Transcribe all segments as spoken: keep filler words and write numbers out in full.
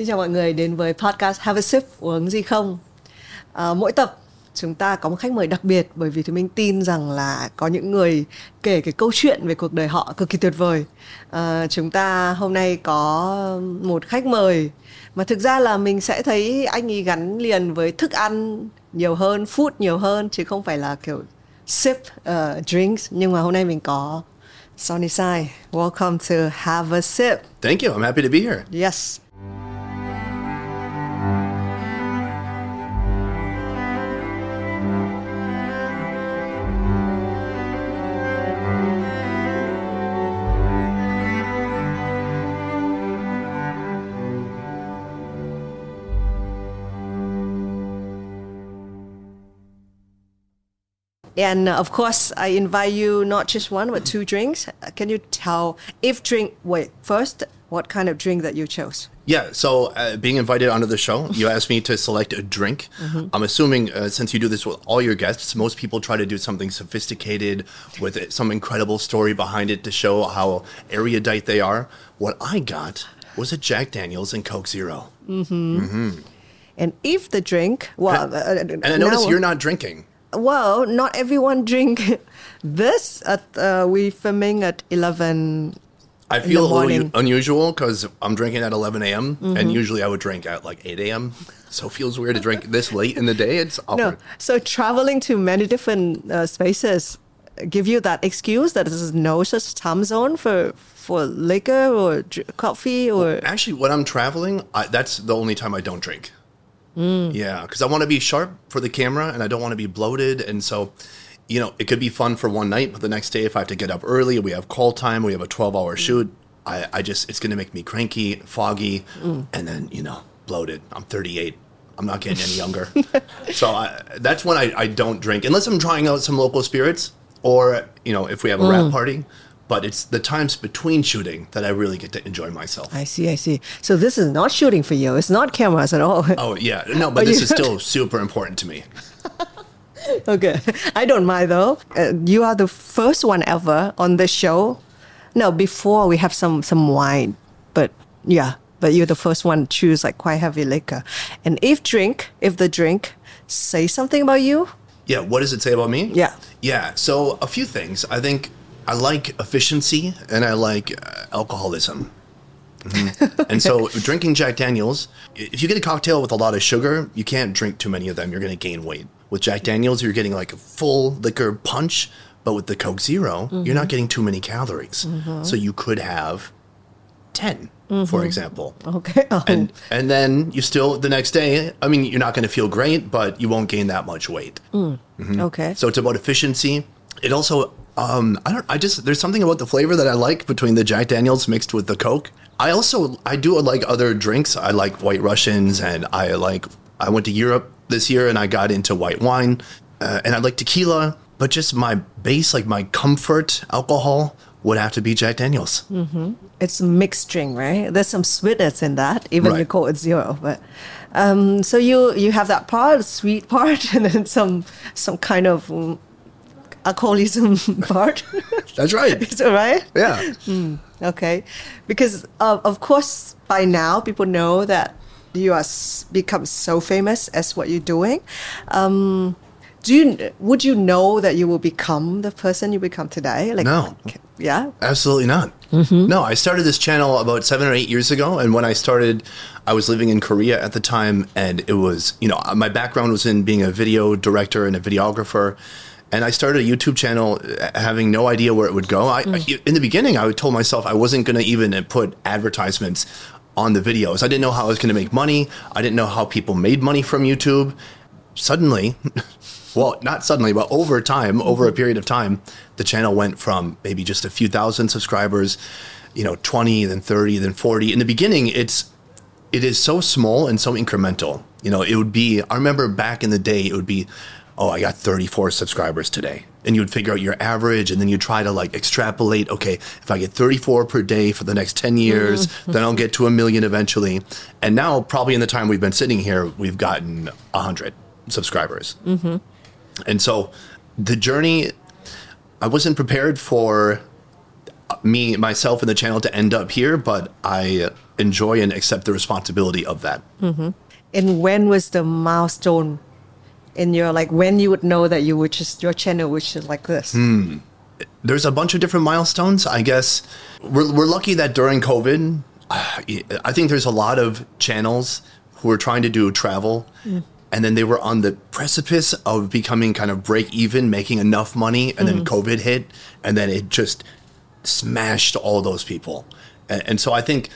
Xin chào mọi người đến với podcast Have a sip, uống gì không? À, mỗi tập chúng ta có một khách mời đặc biệt bởi vì thì mình tin rằng là có những người kể cái câu chuyện về cuộc đời họ cực kỳ tuyệt vời. À, chúng ta hôm nay có một khách mời mà thực ra là mình sẽ thấy anh ấy gắn liền với thức ăn nhiều hơn, food nhiều hơn chứ không phải là kiểu sip, uh, drinks. Nhưng mà hôm nay mình có Sonny Side. Welcome to Have a Sip. Thank you. I'm happy to be here. Yes. And of course, I invite you not just one, but two drinks. Can you tell if drink, wait, first, what kind of drink that you chose? Yeah, so uh, being invited onto the show, you asked me to select a drink. Mm-hmm. I'm assuming uh, since you do this with all your guests, most people try to do something sophisticated with some incredible story behind it to show how erudite they are. What I got was a Jack Daniels and Coke Zero. Mm-hmm. Mm-hmm. And if the drink, well... And, uh, and I notice you're not drinking. Well, not everyone drink this. At, uh, we're filming at eleven. I feel a little unusual because I'm drinking at eleven a.m. Mm-hmm. And usually I would drink at like eight a.m. So it feels weird to drink this late in the day. It's awkward. No, so traveling to many different uh, spaces give you that excuse that there's no such time zone for for liquor or dr- coffee or. Well, actually, when I'm traveling, I, that's the only time I don't drink. Mm. Yeah, because I want to be sharp for the camera and I don't want to be bloated. And so, you know, it could be fun for one night, but the next day if I have to get up early, we have call time, we have a twelve-hour mm. shoot, I, I just, it's going to make me cranky, foggy, mm. and then, you know, bloated. I'm thirty-eight. I'm not getting any younger. So I, that's when I, I don't drink, unless I'm trying out some local spirits or, you know, if we have a mm. rap party. But it's the times between shooting that I really get to enjoy myself. I see, I see. So this is not shooting for you. It's not cameras at all. Oh, yeah. No, but this is still super important to me. Okay. I don't mind, though. Uh, you are the first one ever on the show. No, before we have some, some wine. But, yeah. But you're the first one to choose, like, quite heavy liquor. And if drink, if the drink, say something about you. Yeah. What does it say about me? Yeah. Yeah. So a few things. I think... I like efficiency and I like uh, alcoholism. Mm-hmm. And so drinking Jack Daniels, if you get a cocktail with a lot of sugar, you can't drink too many of them. You're going to gain weight. With Jack Daniels, you're getting like a full liquor punch. But with the Coke Zero, mm-hmm. you're not getting too many calories. Mm-hmm. So you could have ten, mm-hmm. for example. Okay. Oh. And, and then you still, the next day, I mean, you're not going to feel great, but you won't gain that much weight. Mm. Mm-hmm. Okay. So it's about efficiency. It also... Um, I don't. I just there's something about the flavor that I like between the Jack Daniels mixed with the Coke. I also I do like other drinks. I like White Russians, and I like. I went to Europe this year, and I got into white wine, uh, and I like tequila. But just my base, like my comfort alcohol, would have to be Jack Daniels. Mm-hmm. It's a mixed drink, right? There's some sweetness in that, even right. You call it zero, but. Um, so you you have that part, sweet part, and then some some kind of. Um, alcoholism part. That's right. Is that right? Yeah. Mm, okay. Because, uh, of course, by now, people know that you have become so famous as what you're doing. Um, do you, would you know that you will become the person you become today? Like, no. Yeah? Absolutely not. Mm-hmm. No, I started this channel about seven or eight years ago. And when I started, I was living in Korea at the time. And it was, you know, my background was in being a video director and a videographer. And I started a YouTube channel having no idea where it would go. I, mm. I, in the beginning, I told myself I wasn't going to even put advertisements on the videos. I didn't know how I was going to make money. I didn't know how people made money from YouTube. Suddenly, well, not suddenly, but over time, over a period of time, the channel went from maybe just a few thousand subscribers, you know, twenty, then thirty, then forty. In the beginning, it's it is so small and so incremental. You know, it would be, I remember back in the day, it would be, oh, I got thirty-four subscribers today. And you would figure out your average, and then you try to like extrapolate, okay, if I get thirty-four per day for the next ten years, mm-hmm. then I'll get to a million eventually. And now probably in the time we've been sitting here, we've gotten one hundred subscribers. Mm-hmm. And so the journey, I wasn't prepared for me, myself, and the channel to end up here, but I... enjoy and accept the responsibility of that. Mm-hmm. And when was the milestone in your, like, when you would know that you would just, your channel which is like this? Hmm. There's a bunch of different milestones, I guess. We're we're lucky that during COVID, I think there's a lot of channels who were trying to do travel, mm. and then they were on the precipice of becoming kind of break even, making enough money, and mm-hmm. then COVID hit, and then it just smashed all those people. And, and so I think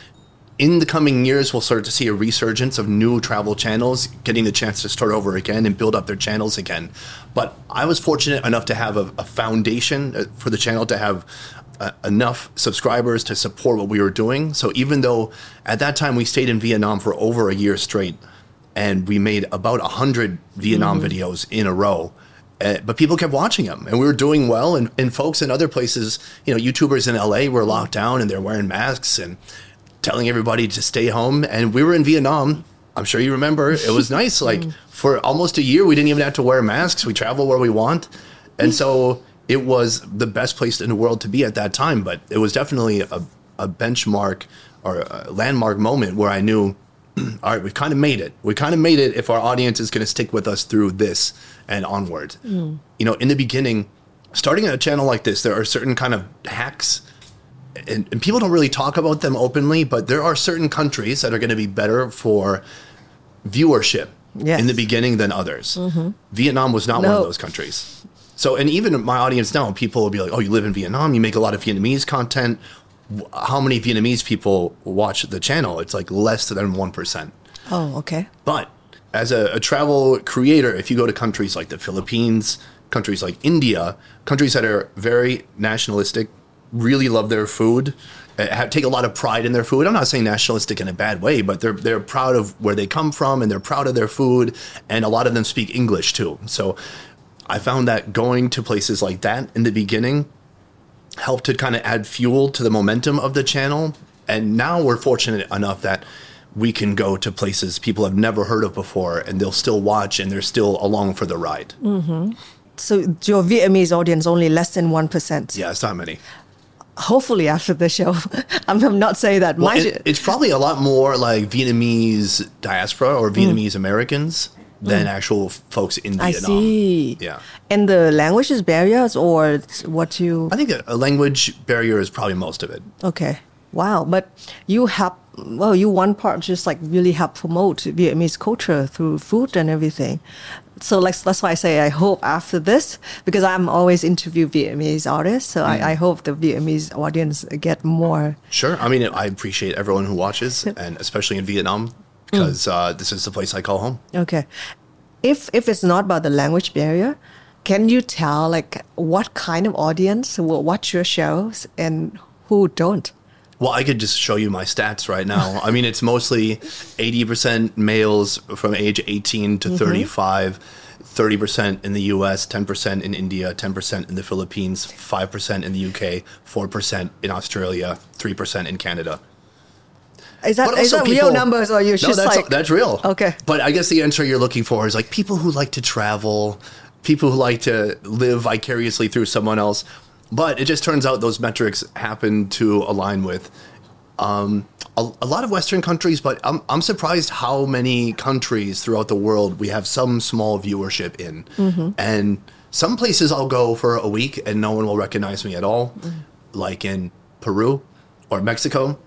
in the coming years, we'll start to see a resurgence of new travel channels getting the chance to start over again and build up their channels again. But I was fortunate enough to have a, a foundation for the channel to have uh, enough subscribers to support what we were doing. So even though at that time we stayed in Vietnam for over a year straight and we made about one hundred Vietnam mm-hmm. videos in a row, uh, but people kept watching them and we were doing well. And, and folks in other places, you know, YouTubers in L A were locked down and they're wearing masks and telling everybody to stay home. And we were in Vietnam, I'm sure you remember, it was nice. Like for almost a year, we didn't even have to wear masks. We travel where we want. And so it was the best place in the world to be at that time. But it was definitely a, a benchmark or a landmark moment where I knew, all right, we've kind of made it. We kind of made it if our audience is going to stick with us through this and onward. Mm. You know, in the beginning, starting a channel like this, there are certain kind of hacks. And, and people don't really talk about them openly, but there are certain countries that are going to be better for viewership yes. in the beginning than others. Mm-hmm. Vietnam was not no. one of those countries. So, and even my audience now, people will be like, oh, you live in Vietnam, you make a lot of Vietnamese content. How many Vietnamese people watch the channel? It's like less than one percent. Oh, okay. But as a, a travel creator, if you go to countries like the Philippines, countries like India, countries that are very nationalistic, really love their food, have, take a lot of pride in their food. I'm not saying nationalistic in a bad way, but they're they're proud of where they come from and they're proud of their food. And a lot of them speak English too. So I found that going to places like that in the beginning helped to kind of add fuel to the momentum of the channel. And now we're fortunate enough that we can go to places people have never heard of before and they'll still watch and they're still along for the ride. Mm-hmm. So your Vietnamese audience only less than one percent. Yeah, it's not many. Hopefully after the show. I'm, I'm not saying that. Well, it, it's probably a lot more like Vietnamese diaspora or Vietnamese mm. Americans than mm. actual folks in Vietnam. I see. Yeah. And the language is barriers or what you... I think a, a language barrier is probably most of it. Okay. Wow. But you help, well, you one part just like really help promote Vietnamese culture through food and everything. So like, that's why I say I hope after this, because I'm always interview Vietnamese artists, so mm-hmm. I, I hope the Vietnamese audience get more. Sure. I mean, I appreciate everyone who watches, and especially in Vietnam, because mm. uh, this is the place I call home. Okay. If if it's not about the language barrier, can you tell like what kind of audience will watch your shows and who don't? Well, I could just show you my stats right now. I mean, it's mostly eighty percent males from age eighteen to mm-hmm. thirty-five, thirty percent in the U S, ten percent in India, ten percent in the Philippines, five percent in the U K, four percent in Australia, three percent in Canada. Is that, is that people, real numbers or you're no, just that's, like... No, that's real. Okay. But I guess the answer you're looking for is like people who like to travel, people who like to live vicariously through someone else. But it just turns out those metrics happen to align with um, a, a lot of Western countries. But I'm, I'm surprised how many countries throughout the world we have some small viewership in. Mm-hmm. And some places I'll go for a week and no one will recognize me at all, mm-hmm. like in Peru or Mexico.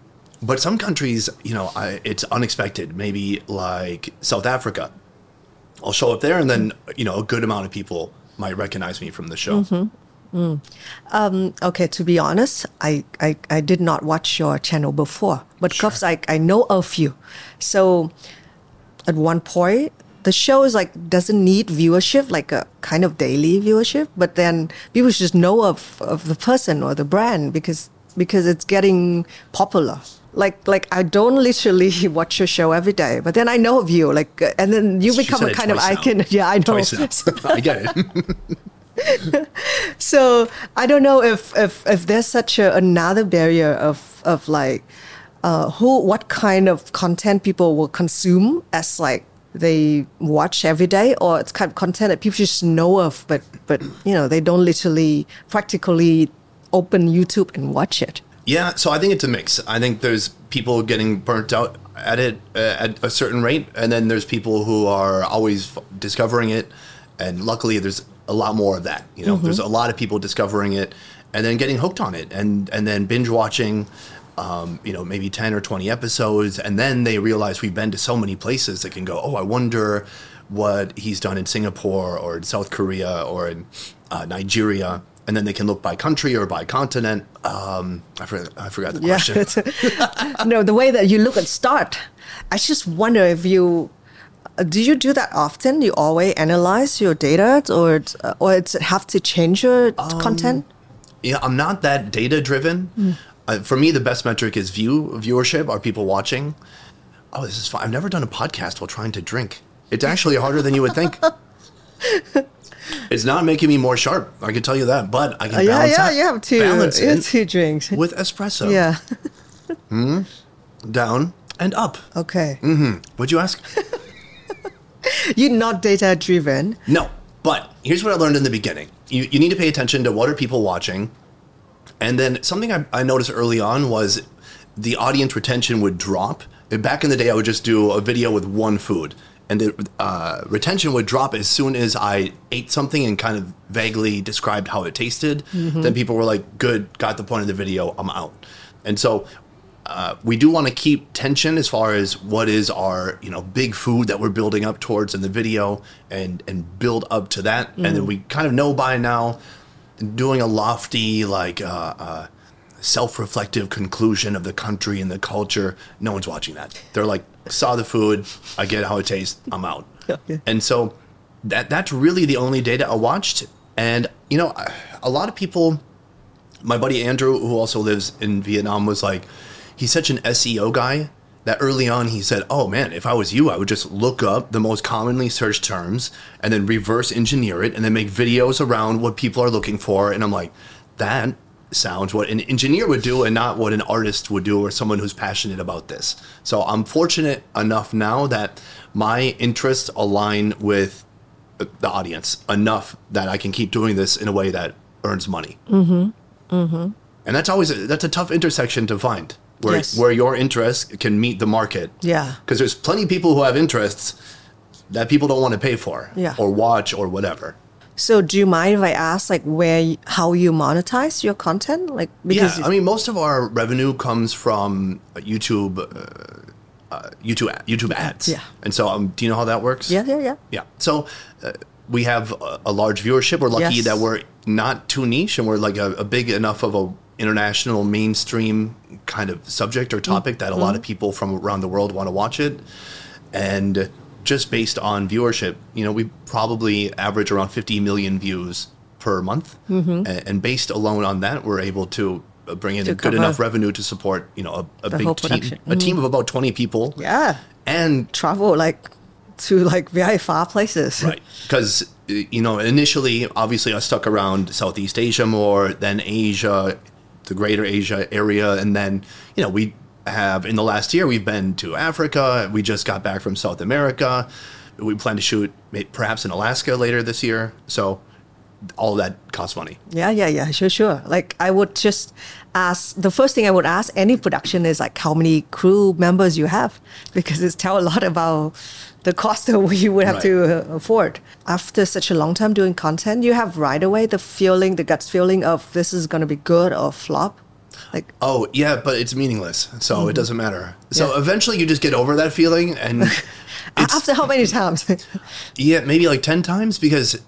But some countries, you know, I, it's unexpected, maybe like South Africa. I'll show up there and then, you know, a good amount of people might recognize me from the show. Mm-hmm. Mm. Um, okay, to be honest, I, I, I did not watch your channel before, but because sure. I, I know of you. So at one point, the show is like doesn't need viewership, like a kind of daily viewership, but then people just know of, of the person or the brand because because it's getting popular. Like, like I don't literally watch your show every day, but then I know of you, like, and then you she become a kind of icon. Now. Yeah, I know. I get it. So I don't know if, if, if there's such a, another barrier of of like uh, who what kind of content people will consume as like they watch every day, or it's kind of content that people just know of, but but you know they don't literally practically open YouTube and watch it. Yeah, so I think it's a mix. I think there's people getting burnt out at it uh, at a certain rate, and then there's people who are always f- discovering it, and luckily there's a lot more of that. You know, mm-hmm. there's a lot of people discovering it, and then getting hooked on it, and, and then binge watching, um, you know, maybe ten or twenty episodes, and then they realize we've been to so many places that can go, oh, I wonder what he's done in Singapore or in South Korea or in uh, Nigeria. And then they can look by country or by continent. Um, I, forgot, I forgot the yeah. question. No, the way that you look at start. I just wonder if you, do you do that often? You always analyze your data, or or does it have to change your um, content? Yeah, I'm not that data driven. Mm. Uh, for me, the best metric is view viewership. Are people watching? Oh, this is fun. I've never done a podcast while trying to drink. It's actually harder than you would think. It's not making me more sharp, I can tell you that, but I can uh, balance yeah, yeah, out, you have two, balance you have two drinks. With espresso. Yeah. mm, down and up. Okay. Mm-hmm. What'd you ask? You're not data-driven. No, but here's what I learned in the beginning. You you need to pay attention to what are people watching. And then something I, I noticed early on was the audience retention would drop. Back in the day, I would just do a video with one food. And the uh, retention would drop as soon as I ate something and kind of vaguely described how it tasted. Mm-hmm. Then people were like, good, got the point of the video, I'm out. And so uh, we do want to keep tension as far as what is our, you know, big food that we're building up towards in the video, and, and build up to that. Mm-hmm. And then we kind of know by now, doing a lofty, like, uh, uh, self-reflective conclusion of the country and the culture, no one's watching that. They're like, saw the food, I get how it tastes, I'm out. Yeah. And so that that's really the only data I watched. And, you know, a lot of people, my buddy Andrew, who also lives in Vietnam, was like, he's such an S E O guy that early on he said, oh man, if I was you, I would just look up the most commonly searched terms and then reverse engineer it and then make videos around what people are looking for. And I'm like, that sounds what an engineer would do and not what an artist would do or someone who's passionate about this. So I'm fortunate enough now that my interests align with the audience enough that I can keep doing this in a way that earns money. Mm-hmm. Mm-hmm. And that's always, a, that's a tough intersection to find where, yes. where your interests can meet the market. Yeah. Because there's plenty of people who have interests that people don't want to pay for yeah. or watch or whatever. So do you mind if I ask, like, where, how you monetize your content? Like, because yeah, I mean, most of our revenue comes from YouTube, uh, uh, YouTube, YouTube ads. Yeah. And so, um, do you know how that works? Yeah, yeah, yeah. Yeah. So uh, we have a, a large viewership. We're lucky yes. that we're not too niche, and we're like a, a big enough of a international mainstream kind of subject or topic mm-hmm. that a lot of people from around the world want to watch it, and. Just based on viewership, you know, we probably average around fifty million views per month. Mm-hmm. And based alone on that, we're able to bring in to good enough revenue to support, you know, a, a big team, mm-hmm. a team of about twenty people. Yeah. And travel like to like very far places. Right. Because, you know, initially, obviously I stuck around Southeast Asia more, then Asia, the greater Asia area. And then, you know, we have in the last year we've been to Africa. We just got back from South America. We plan to shoot perhaps in Alaska later this year. So all of that costs money. Yeah, yeah, yeah, sure, sure. Like I would just ask, the first thing I would ask any production is like how many crew members you have, because it's tell a lot about the cost that you would have right. to afford. After such a long time doing content, you have right away the feeling, the gut feeling of this is going to be good or flop. Like, oh, yeah, but it's meaningless, so mm-hmm. it doesn't matter. So yeah. eventually you just get over that feeling. And after how many times? Yeah, maybe like ten times, because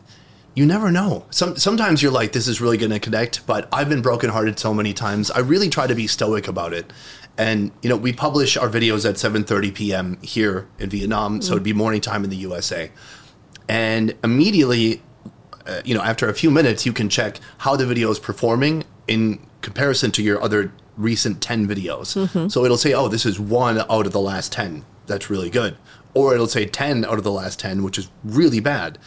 you never know. Some Sometimes you're like, this is really going to connect, but I've been brokenhearted so many times. I really try to be stoic about it. And, you know, we publish our videos at seven thirty p.m. here in Vietnam, mm-hmm. so it'd be morning time in the U S A. And immediately, uh, you know, after a few minutes, you can check how the video is performing in comparison to your other recent ten videos. Mm-hmm. So it'll say, oh, this is one out of the last ten. That's really good. Or it'll say ten out of the last ten, which is really bad.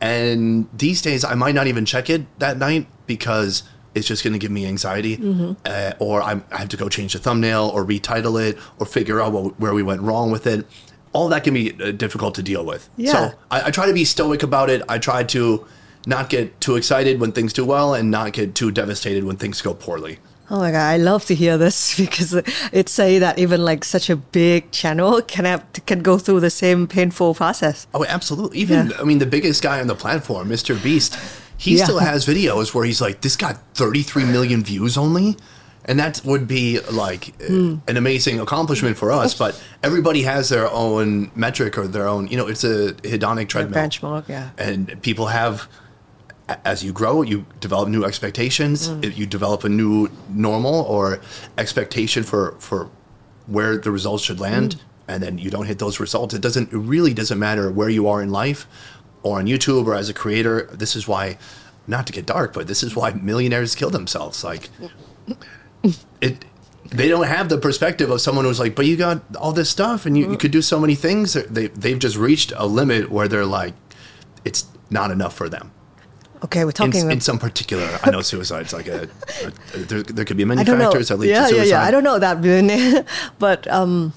And these days, I might not even check it that night because it's just going to give me anxiety. Mm-hmm. Uh, or I'm, I have to go change the thumbnail or retitle it or figure out what, where we went wrong with it. All that can be uh, difficult to deal with. Yeah. So I, I try to be stoic about it. I try to not get too excited when things do well and not get too devastated when things go poorly. Oh my God, I love to hear this because it say that even like such a big channel can have, can go through the same painful process. Oh, absolutely. Even, yeah. I mean, the biggest guy on the platform, Mister Beast, he yeah. still has videos where he's like, this got thirty-three million views only. And that would be like mm. an amazing accomplishment for us, but everybody has their own metric or their own, you know, it's a hedonic treadmill. A benchmark, yeah. And people have, as you grow, you develop new expectations. Mm. You develop a new normal or expectation for, for where the results should land, mm. and then you don't hit those results. It doesn't, it really doesn't matter where you are in life or on YouTube or as a creator. This is why, not to get dark, but this is why millionaires kill themselves. Like... It, they don't have the perspective of someone who's like, but you got all this stuff and you, you could do so many things. They, they've just reached a limit where they're like, it's not enough for them. Okay, we're talking... In, about- in some particular, I know suicide's like a... a there, there could be many factors know. that lead yeah, to suicide. Yeah, yeah, I don't know that. But, um,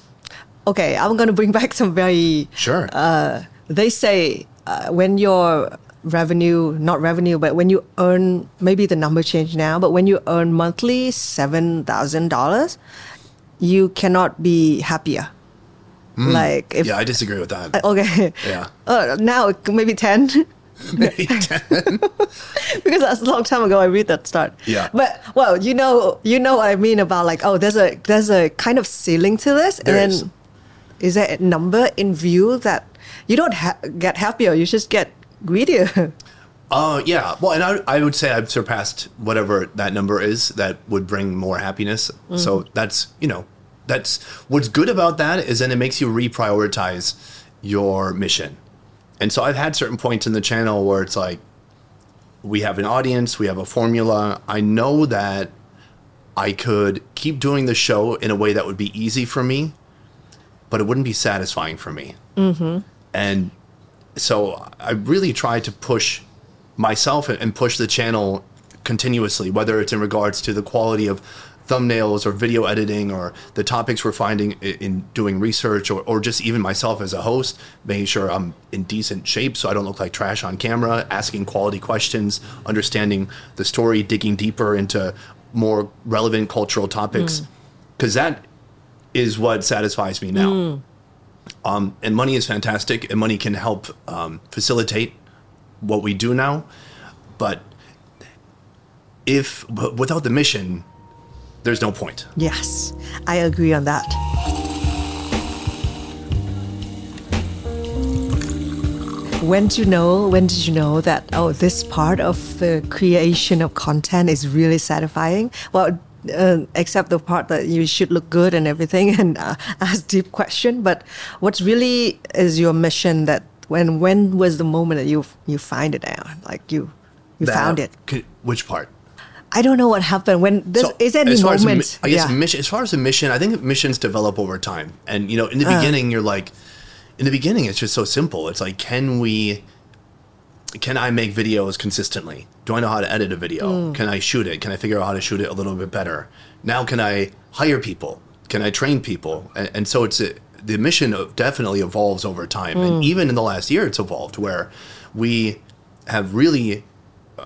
okay, I'm going to bring back some very... Sure. Uh, they say uh, when you're... revenue, not revenue, but when you earn, maybe the number change now, but when you earn monthly seven thousand dollars, you cannot be happier. Mm. Like, if, yeah, I disagree with that. Okay. Yeah. Uh, now, maybe ten. Maybe ten. Because that's a long time ago I read that start. Yeah. But, well, you know, you know what I mean about like, oh, there's a, there's a kind of ceiling to this. There and is. then is there a number in view that you don't ha- get happier, you just get greedier. Oh, uh, yeah. Well, and I, I would say I've surpassed whatever that number is that would bring more happiness. Mm. So that's, you know, that's what's good about that is then it makes you reprioritize your mission. And so I've had certain points in the channel where it's like, we have an audience, we have a formula. I know that I could keep doing the show in a way that would be easy for me, but it wouldn't be satisfying for me. Mm-hmm. And so I really try to push myself and push the channel continuously, whether it's in regards to the quality of thumbnails or video editing or the topics we're finding in doing research or, or just even myself as a host, making sure I'm in decent shape so I don't look like trash on camera, asking quality questions, understanding the story, digging deeper into more relevant cultural topics, because mm. that is what satisfies me now. Mm. Um, and money is fantastic, and money can help um, facilitate what we do now. But if but without the mission, there's no point. Yes, I agree on that. When did you know? When did you know that? Oh, this part of the creation of content is really satisfying. Well. Uh, except the part that you should look good and everything and uh, ask deep question. But what's really is your mission that when when was the moment that you you find it out? Like you you that, found it. Could, which part? I don't know what happened. When this so, is any moment. As, I guess yeah. mission, as far as the mission, I think missions develop over time. And you know, in the uh, beginning, you're like, in the beginning, it's just so simple. It's like, can we? Can I make videos consistently? Do I know how to edit a video? Mm. Can I shoot it? Can I figure out how to shoot it a little bit better? Now, can I hire people? Can I train people? And, and so it's a, the mission definitely evolves over time. Mm. And even in the last year, it's evolved where we have really,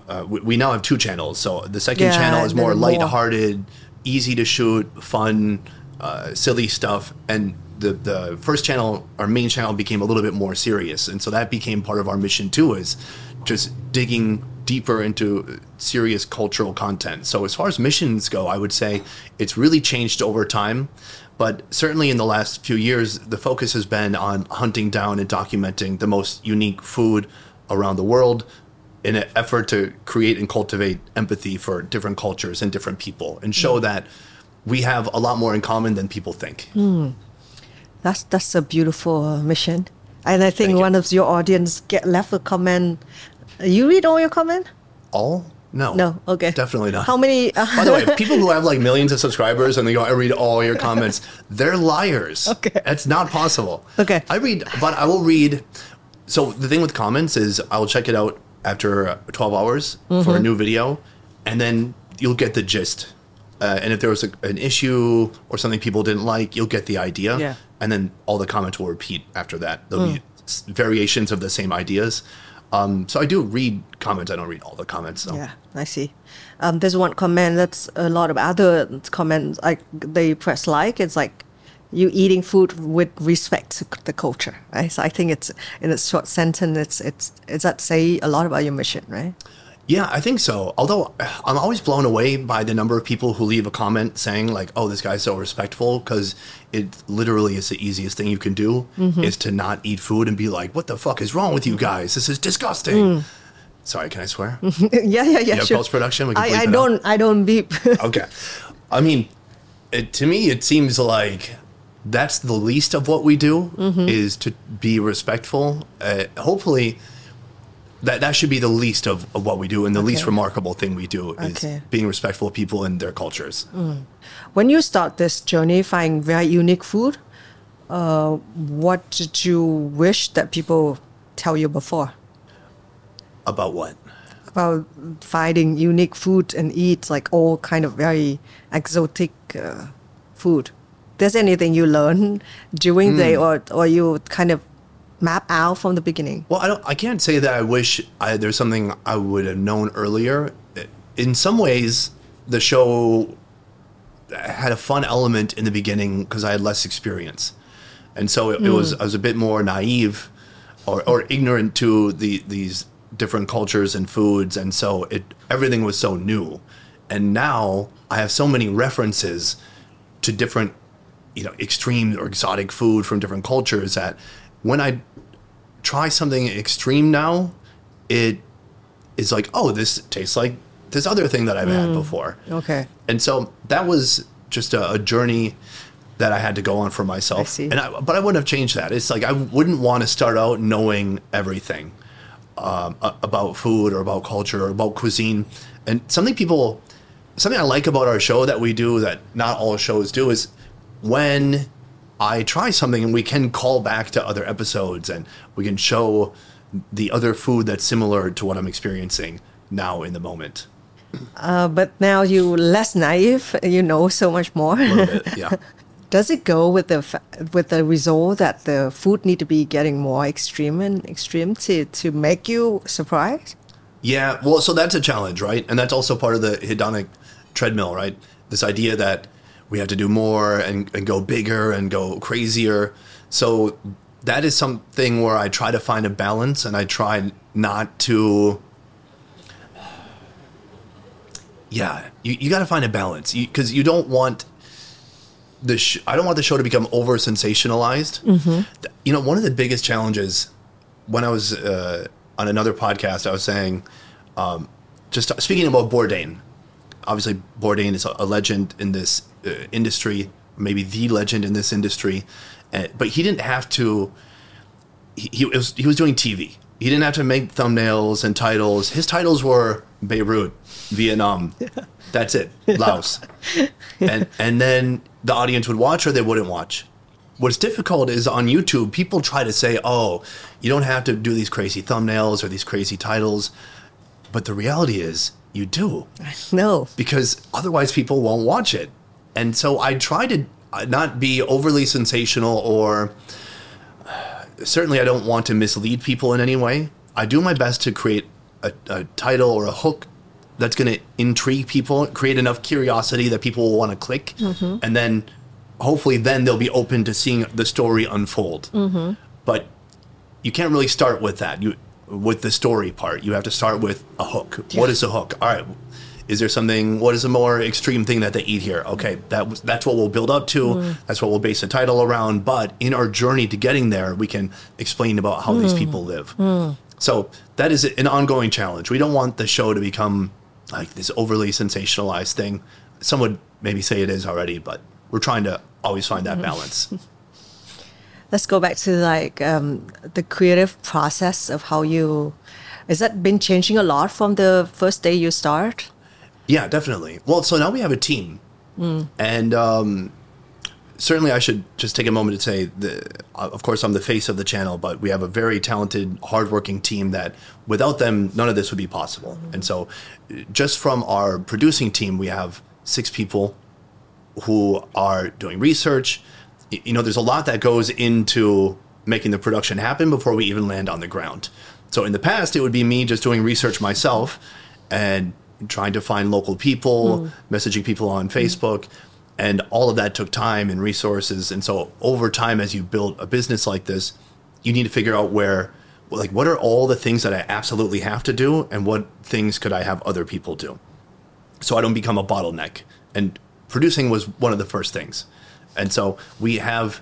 uh, we, we now have two channels. So the second yeah, channel is more lighthearted, more. easy to shoot, fun, uh, silly stuff. And The, the first channel, our main channel, became a little bit more serious. And so that became part of our mission, too, is just digging deeper into serious cultural content. So as far as missions go, I would say it's really changed over time. But certainly in the last few years, the focus has been on hunting down and documenting the most unique food around the world in an effort to create and cultivate empathy for different cultures and different people and show mm. that we have a lot more in common than people think. Mm. That's that's a beautiful mission. And I think one of your audience get left a comment. You read all your comment? All? No. No, okay. Definitely not. How many? Uh, By the way, people who have like millions of subscribers and they go, I read all your comments. They're liars. Okay. That's not possible. Okay. I read, but I will read. So the thing with comments is I'll check it out after twelve hours mm-hmm. for a new video. And then you'll get the gist. Uh, and if there was a, an issue or something people didn't like, you'll get the idea. Yeah. And then all the comments will repeat after that. There'll mm. be variations of the same ideas. Um, so I do read comments. I don't read all the comments. So. Yeah, I see. Um, there's one comment that's a lot of other comments. Like they press like. It's like you eating food with respect to the culture. Right? So I think it's in a short sentence. It's it's it's that say a lot about your mission, right? Yeah, I think so. Although I'm always blown away by the number of people who leave a comment saying like, oh, this guy's so respectful, because it literally is the easiest thing you can do mm-hmm. is to not eat food and be like, what the fuck is wrong with you guys? This is disgusting. Mm. Sorry, can I swear? yeah, yeah, yeah. You have sure. Post-production? We can I, I don't, I don't beep. Okay. I mean, it, to me, it seems like that's the least of what we do mm-hmm. is to be respectful. Uh, hopefully... That that should be the least of, of what we do, and the okay. least remarkable thing we do is okay. being respectful of people and their cultures. Mm. When you start this journey, finding very unique food, uh, what did you wish that people tell you before? About what? About finding unique food and eat like all kind of very exotic uh, food. There's anything you learn during mm. the day, or or you kind of map out from the beginning? Well, I don't. I can't say that I wish I, there's something I would have known earlier. In some ways, the show had a fun element in the beginning because I had less experience, and so it, mm. it was I was a bit more naive, or, or ignorant to the these different cultures and foods, and so it everything was so new. And now I have so many references to different, you know, extreme or exotic food from different cultures that. When I try something extreme now, it is like, oh, this tastes like this other thing that I've mm, had before. Okay. And so that was just a, a journey that I had to go on for myself. I see. And I, but I wouldn't have changed that. It's like I wouldn't want to start out knowing everything um, about food or about culture or about cuisine. And something people, something I like about our show that we do that not all shows do is when I try something and we can call back to other episodes and we can show the other food that's similar to what I'm experiencing now in the moment. Uh, but now you're less naive, you know so much more. A little bit, yeah. Does it go with the with the result that the food need to be getting more extreme and extreme to, to make you surprised? Yeah, well, so that's a challenge, right? And that's also part of the hedonic treadmill, right? This idea that we have to do more and, and go bigger and go crazier. So that is something where I try to find a balance and I try not to. Yeah, you, you got to find a balance because you, you don't want the sh- I don't want the show to become over sensationalized. Mm-hmm. You know, one of the biggest challenges when I was uh, on another podcast, I was saying, um, just speaking about Bourdain. Obviously, Bourdain is a legend in this uh, industry, maybe the legend in this industry. Uh, but he didn't have to. He, he was he was doing T V. He didn't have to make thumbnails and titles. His titles were Beirut, Vietnam. Yeah. That's it, yeah. Laos. Yeah. And and then the audience would watch or they wouldn't watch. What's difficult is on YouTube, people try to say, "Oh, you don't have to do these crazy thumbnails or these crazy titles," but the reality is. You do. No. Because otherwise people won't watch it. And so I try to not be overly sensational or uh, certainly I don't want to mislead people in any way. I do my best to create a, a title or a hook that's going to intrigue people, create enough curiosity that people will want to click. Mm-hmm. And then hopefully then they'll be open to seeing the story unfold. Mm-hmm. But you can't really start with that. You with the story part. You have to start with a hook. Yeah. What is a hook? All right. Is there something, what is a more extreme thing that they eat here? Okay. That was, that's what we'll build up to. Mm. That's what we'll base the title around. But in our journey to getting there, we can explain about how mm. these people live. Mm. So that is an ongoing challenge. We don't want the show to become like this overly sensationalized thing. Some would maybe say it is already, but we're trying to always find that mm. balance. Let's go back to like um, the creative process of how you, has that been changing a lot from the first day you start? Yeah, definitely. Well, so now we have a team. Mm. And um, certainly I should just take a moment to say, the, of course, I'm the face of the channel, but we have a very talented, hardworking team that without them, none of this would be possible. Mm. And so just from our producing team, we have six people who are doing research. You know, there's a lot that goes into making the production happen before we even land on the ground. So in the past, it would be me just doing research myself and trying to find local people, mm. messaging people on Facebook, mm. and all of that took time and resources. And so over time, as you build a business like this, you need to figure out where, like, what are all the things that I absolutely have to do and what things could I have other people do so I don't become a bottleneck. And producing was one of the first things. And so we have,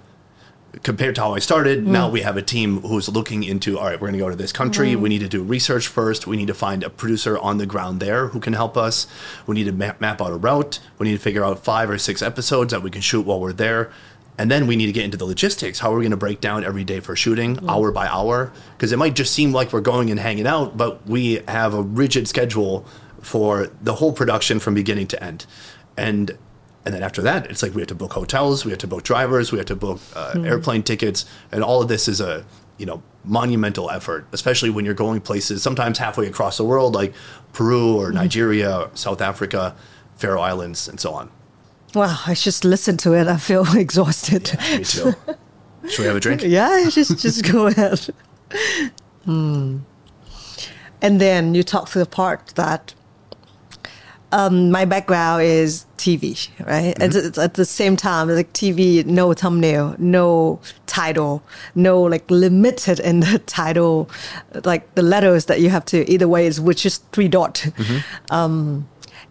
compared to how I started, mm. now we have a team who's looking into, all right, we're going to go to this country. Mm. We need to do research first. We need to find a producer on the ground there who can help us. We need to map, map out a route. We need to figure out five or six episodes that we can shoot while we're there. And then we need to get into the logistics. How are we going to break down every day for shooting, mm. hour by hour? Because it might just seem like we're going and hanging out, but we have a rigid schedule for the whole production from beginning to end. And And then after that, it's like we have to book hotels, we have to book drivers, we have to book uh, mm. airplane tickets. And all of this is a, you know, monumental effort, especially when you're going places sometimes halfway across the world, like Peru or Nigeria, mm. or South Africa, Faroe Islands, and so on. Wow, I just listened to it. I feel exhausted. Yeah, me too. Should we have a drink? Yeah, just, just go ahead. Mm. And then you talk to the part that, Um, my background is T V, right? Mm-hmm. At, at the same time, like T V, no thumbnail, no title, no like limited in the title, like the letters that you have to, either way, is which is three dot. Mm-hmm. Um,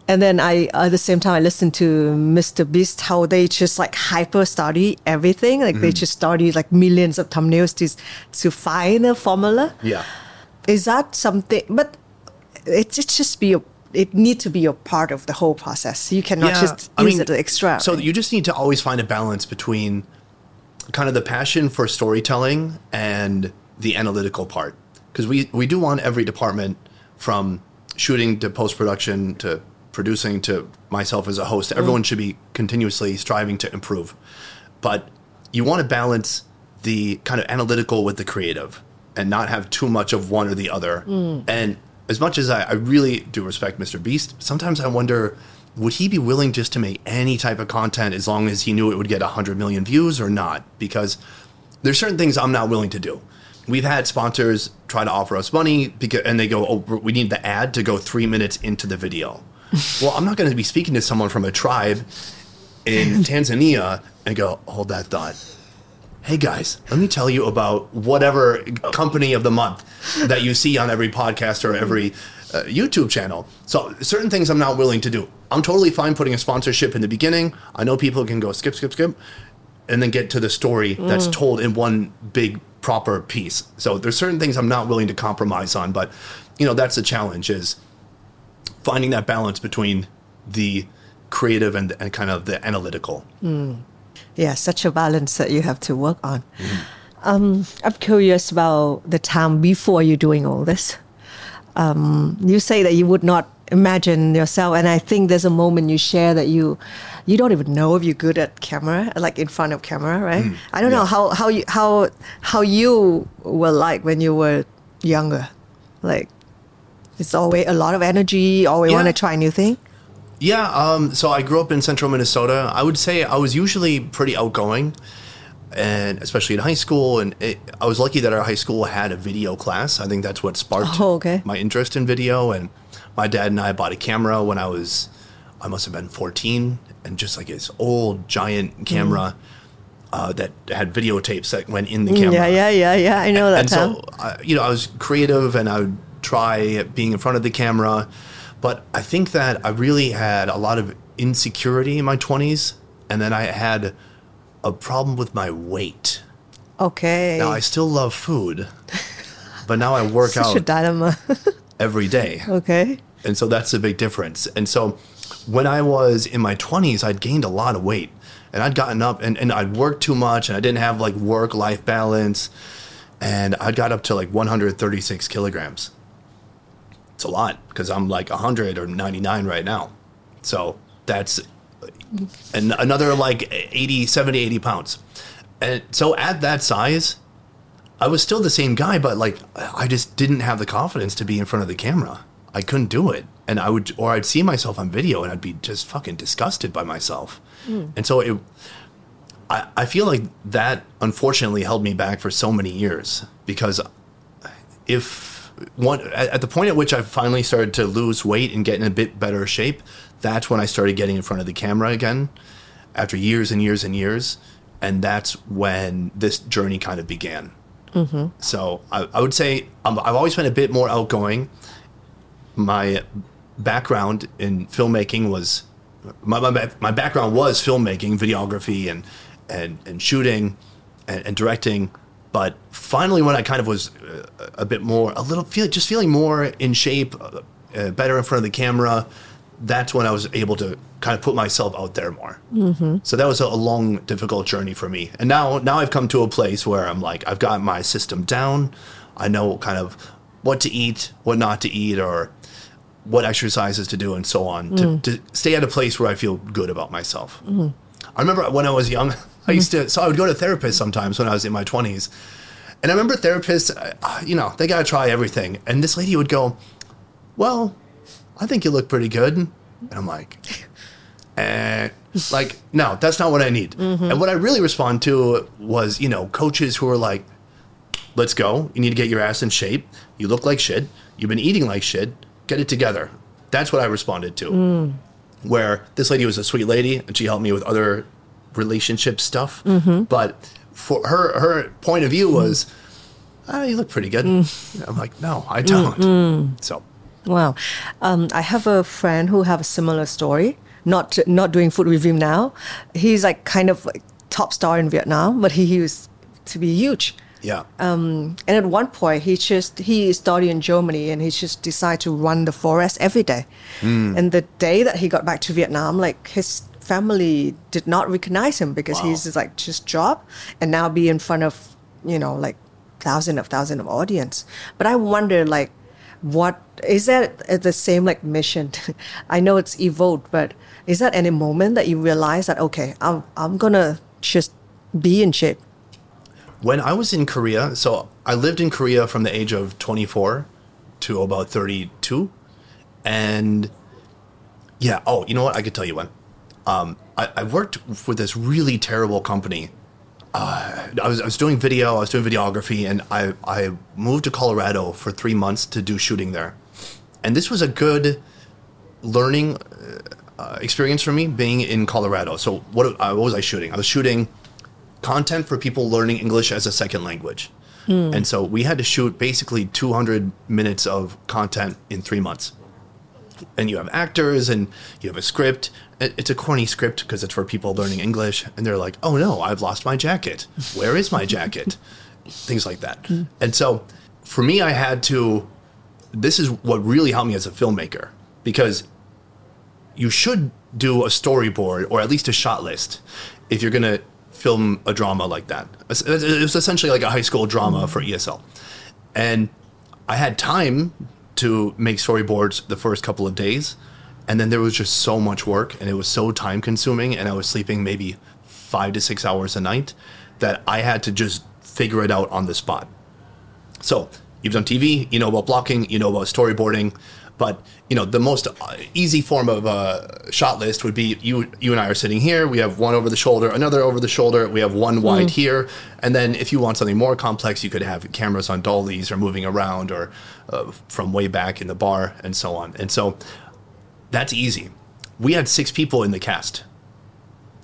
and then I, at the same time, I listened to Mister Beast, how they just like hyper study everything. Like mm-hmm. they just study like millions of thumbnails to, to find a formula. Yeah. Is that something, but it, it just be a, it needs to be a part of the whole process. You cannot yeah, just use I mean, it extra. So you just need to always find a balance between kind of the passion for storytelling and the analytical part. Because we, we do want every department, from shooting to post-production to producing to myself as a host, everyone mm. should be continuously striving to improve. But you want to balance the kind of analytical with the creative and not have too much of one or the other. Mm. And as much as I, I really do respect Mister Beast, sometimes I wonder, would he be willing just to make any type of content as long as he knew it would get one hundred million views or not? Because there's certain things I'm not willing to do. We've had sponsors try to offer us money because, and they go, oh, we need the ad to go three minutes into the video. Well, I'm not going to be speaking to someone from a tribe in Tanzania and go, hold that thought. Hey guys, let me tell you about whatever company of the month that you see on every podcast or every uh, YouTube channel. So certain things I'm not willing to do. I'm totally fine putting a sponsorship in the beginning. I know people can go skip, skip, skip, and then get to the story mm. that's told in one big proper piece. So there's certain things I'm not willing to compromise on, but you know, that's the challenge, is finding that balance between the creative and, and kind of the analytical. Mm. Yeah, such a balance that you have to work on. Mm-hmm. Um, I'm curious about the time before you doing all this. Um, you say that you would not imagine yourself, and I think there's a moment you share that you you don't even know if you're good at camera, like in front of camera, right? Mm, I don't yeah. know how how you how how you were like when you were younger. Like, it's always a lot of energy. Always yeah. want to try new thing. Yeah, um, so I grew up in central Minnesota. I would say I was usually pretty outgoing, and especially in high school. And it, I was lucky that our high school had a video class. I think that's what sparked oh, okay. my interest in video. And my dad and I bought a camera when I was, I must have been fourteen, and just like this old giant camera mm. uh, that had videotapes that went in the camera. Yeah, yeah, yeah, yeah. I know that. And, and so, I, you know, I was creative, and I would try being in front of the camera. But I think that I really had a lot of insecurity in my twenties, and then I had a problem with my weight. Okay. Now, I still love food, but now I work out such a dilemma. every day. Okay. And so that's a big difference. And so when I was in my twenties, I'd gained a lot of weight, and I'd gotten up, and, and I'd worked too much, and I didn't have like work-life balance, and I got up to like one hundred thirty-six kilograms. It's a lot, because I'm like one hundred or ninety-nine right now. So that's an, another like eighty, seventy, eighty pounds. And so at that size, I was still the same guy, but like I just didn't have the confidence to be in front of the camera. I couldn't do it. And I would, or I'd see myself on video and I'd be just fucking disgusted by myself. Mm. And so it, I, I feel like that unfortunately held me back for so many years, because if one at the point at which I finally started to lose weight and get in a bit better shape, that's when I started getting in front of the camera again, after years and years and years. And that's when this journey kind of began. Mm-hmm. So I, I would say I'm, I've always been a bit more outgoing. My background in filmmaking was my my, my background was filmmaking, videography, and and and shooting, and, and directing. But finally, when I kind of was a bit more, a little feel, just feeling more in shape, uh, better in front of the camera, that's when I was able to kind of put myself out there more. Mm-hmm. So that was a long, difficult journey for me. And now, now I've come to a place where I'm like, I've got my system down. I know kind of what to eat, what not to eat, or what exercises to do, and so on, mm. to, to stay at a place where I feel good about myself. Mm-hmm. I remember when I was young, I used to, so I would go to therapists sometimes when I was in my twenties. And I remember therapists, you know, they got to try everything. And this lady would go, well, I think you look pretty good. And I'm like, eh, like, no, that's not what I need. Mm-hmm. And what I really respond to was, you know, coaches who are like, let's go. You need to get your ass in shape. You look like shit. You've been eating like shit. Get it together. That's what I responded to. Mm. Where this lady was a sweet lady and she helped me with other relationship stuff. Mm-hmm. But for her, her point of view was, oh, you look pretty good. Mm. I'm like, no, I don't. Mm-hmm. So. Wow. Um, I have a friend who have a similar story, not not doing food review now. He's like kind of like top star in Vietnam, but he, he used to be huge. Yeah. Um, and at one point, he just he studied in Germany, and he just decided to run the forest every day. Mm. And the day that he got back to Vietnam, like his family did not recognize him because wow. he's like just dropped and now be in front of, you know, like thousands of thousands of audience. But I wonder, like, what is that the same like mission? I know it's evolved, but is that any moment that you realize that, okay, I'm I'm gonna just be in shape? When I was in Korea, so I lived in Korea from the age of twenty-four to about thirty-two, and yeah, oh, you know what? I could tell you when. Um, I, I worked for this really terrible company. Uh, I was I was doing video, I was doing videography, and I, I moved to Colorado for three months to do shooting there. And this was a good learning uh, experience for me, being in Colorado. So what, uh, what was I shooting? I was shooting content for people learning English as a second language. Mm. And so we had to shoot basically two hundred minutes of content in three months. And you have actors and you have a script. It's a corny script because it's for people learning English. And they're like, oh, no, I've lost my jacket. Where is my jacket? Things like that. Mm. And so for me, I had to, this is what really helped me as a filmmaker, because you should do a storyboard or at least a shot list if you're going to film a drama like that. It was essentially like a high school drama for E S L. And I had time to make storyboards the first couple of days. And then there was just so much work, and it was so time consuming, and I was sleeping maybe five to six hours a night that I had to just figure it out on the spot. So you've done T V, you know about blocking, you know about storyboarding, but you know the most easy form of a shot list would be you you and I are sitting here, we have one over the shoulder, another over the shoulder, we have one wide mm. here, and then if you want something more complex, you could have cameras on dollies or moving around or uh, from way back in the bar and so on. And so that's easy. We had six people in the cast.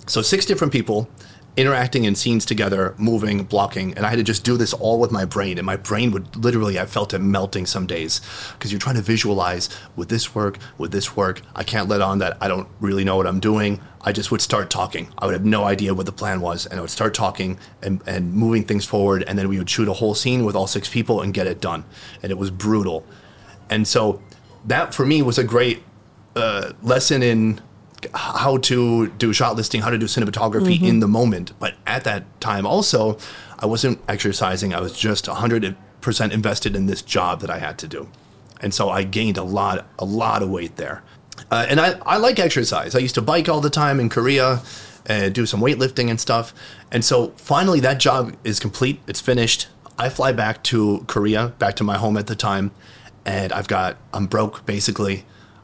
So six different people interacting in scenes together, moving, blocking, and I had to just do this all with my brain. And my brain would literally, I felt it melting some days, because you're trying to visualize, would this work, would this work? I can't let on that I don't really know what I'm doing. I just would start talking. I would have no idea what the plan was, and I would start talking and, and moving things forward, and then we would shoot a whole scene with all six people and get it done. And it was brutal. And so that, for me, was a great Uh, lesson in how to do shot listing, how to do cinematography mm-hmm. in the moment. But at that time also, I wasn't exercising. I was just one hundred percent invested in this job that I had to do. And so I gained a lot, a lot of weight there. Uh, and I, I like exercise. I used to bike all the time in Korea and do some weightlifting and stuff. And so finally that job is complete. It's finished. I fly back to Korea, back to my home at the time. And I've got, I'm broke basically.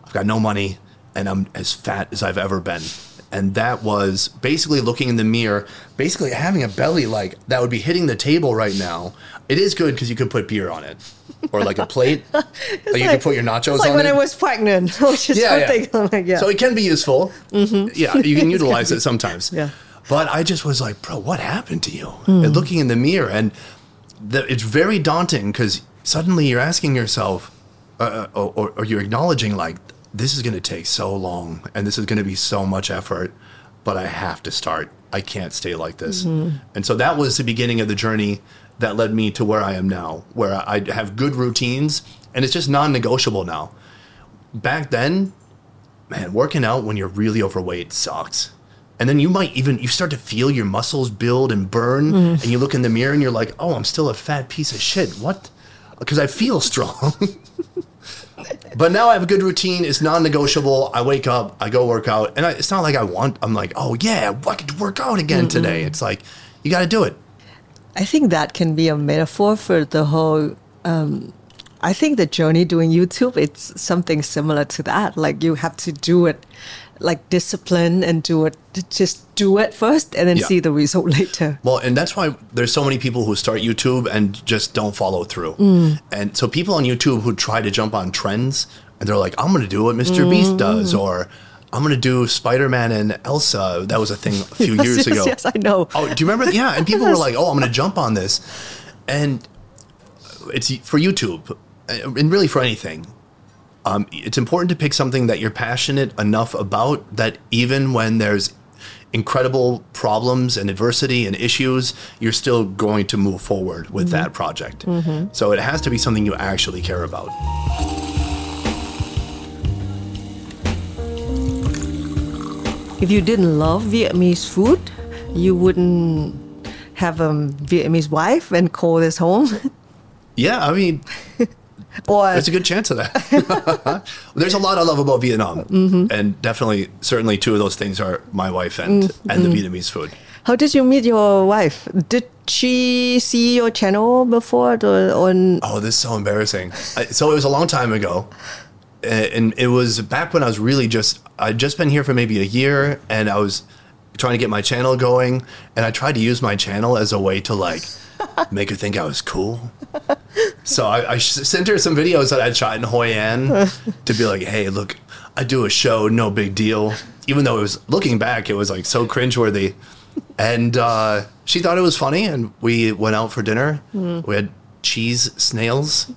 I've got no money, and I'm as fat as I've ever been. and that was basically looking in the mirror, basically having a belly like that would be hitting the table right now. It is good because you could put beer on it. Or like a plate. Or like, you could put your nachos like on it. Like when I was pregnant. Which is yeah, yeah. I'm like, yeah. So it can be useful. Mm-hmm. Yeah, you can utilize it sometimes. Yeah. But I just was like, bro, what happened to you? Mm. And looking in the mirror. And the, it's very daunting because suddenly you're asking yourself, uh, or, or, or you're acknowledging like, this is going to take so long and this is going to be so much effort, but I have to start. I can't stay like this. Mm-hmm. And so that was the beginning of the journey that led me to where I am now, where I have good routines and it's just non-negotiable now. Back then, man, working out when you're really overweight sucks. And then you might even, you start to feel your muscles build and burn mm. and you look in the mirror and you're like, oh, I'm still a fat piece of shit. What? Because I feel strong. But now I have a good routine. It's non-negotiable. I wake up, I go work out. And I, it's not like I want, I'm like, oh yeah, I could work out again Mm-mm. today. It's like, you got to do it. I think that can be a metaphor for the whole, um, I think the journey doing YouTube, it's something similar to that. Like you have to do it, like discipline and do it, just do it first and then yeah. see the result later. Well, and that's why there's so many people who start YouTube and just don't follow through. Mm. And so people on YouTube who try to jump on trends and they're like, I'm going to do what Mister Mm. Beast does, or I'm going to do Spider-Man and Elsa. That was a thing a few yes, years yes, ago. Yes, I know. Oh, do you remember? Yeah. And people were like, oh, I'm going to jump on this. And it's for YouTube and really for anything. Um, it's important to pick something that you're passionate enough about that even when there's incredible problems and adversity and issues, you're still going to move forward with mm-hmm. that project. Mm-hmm. So it has to be something you actually care about. If you didn't love Vietnamese food, you wouldn't have a Vietnamese wife and call this home. Yeah, I mean, or, there's a good chance of that. There's a lot I love about Vietnam. Mm-hmm. And definitely, certainly two of those things are my wife and, mm-hmm. and the Vietnamese food. How did you meet your wife? Did she see your channel before? Or, or n- oh, this is so embarrassing. I, so it was a long time ago. And it was back when I was really just, I'd just been here for maybe a year and I was trying to get my channel going. And I tried to use my channel as a way to like make her think I was cool. So I, I sent her some videos that I shot in Hoi An to be like, hey, look, I do a show, no big deal. Even though it was, looking back, it was like so cringeworthy. And uh, she thought it was funny. And we went out for dinner. Mm. We had cheese snails.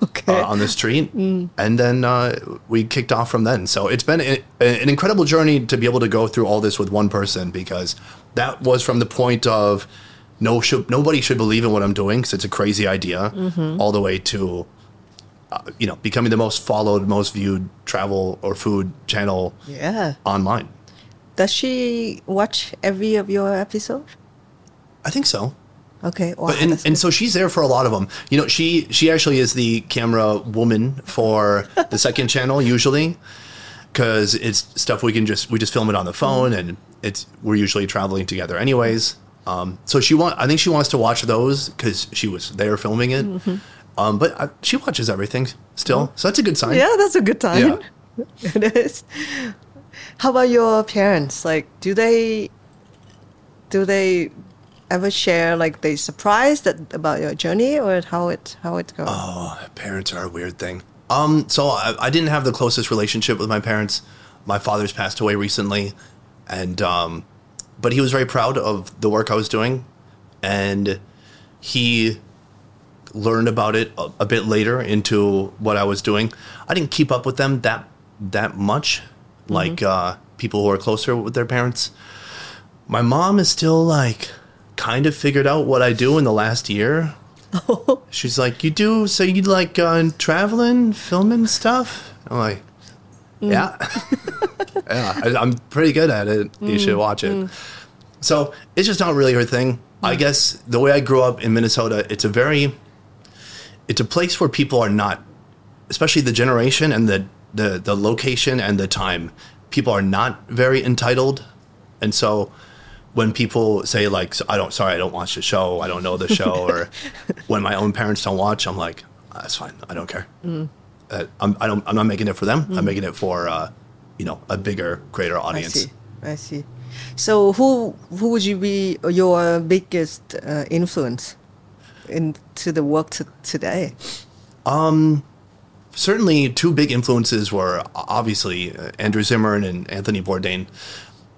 Okay. Uh, on the street. Mm. And then uh, we kicked off from then. So it's been a, an incredible journey to be able to go through all this with one person, because that was from the point of no, should, nobody should believe in what I'm doing because it's a crazy idea, mm-hmm. all the way to uh, you know, becoming the most followed, most viewed travel or food channel yeah. online. Does she watch every of your episodes? I think so. Okay. Wow, but and, and so she's there for a lot of them. You know, she, she actually is the camera woman for the second channel usually, because it's stuff we can just, we just film it on the phone mm. and it's, we're usually traveling together anyways. Um, so she want, I think she wants to watch those because she was there filming it. Mm-hmm. Um, but I, she watches everything still. Mm. So that's a good sign. Yeah, that's a good sign. Yeah. It is. How about your parents? Like, do they, do they, ever share like they surprised that about your journey or how it how it goes? Oh, parents are a weird thing. Um, so I, I didn't have the closest relationship with my parents. My father's passed away recently, and um, but he was very proud of the work I was doing, and he learned about it a, a bit later into what I was doing. I didn't keep up with them that that much, mm-hmm. like uh, people who are closer with their parents. My mom is still like. Kind of figured out what I do in the last year. Oh. She's like, you do? So you like uh, traveling, filming stuff? I'm like, yeah. Mm. yeah, I, I'm pretty good at it. Mm. You should watch it. Mm. So it's just not really her thing. Mm. I guess the way I grew up in Minnesota, it's a very, it's a place where people are not, especially the generation and the, the, the location and the time, people are not very entitled. And so when people say like, I don't, sorry, I don't watch the show. I don't know the show. Or when my own parents don't watch, I'm like, that's fine. I don't care. Mm. Uh, I'm, I don't, I'm not making it for them. Mm. I'm making it for, uh, you know, a bigger, greater audience. I see. I see. So who who would you be your biggest uh, influence into the work t- today? Um, certainly two big influences were obviously Andrew Zimmern and Anthony Bourdain.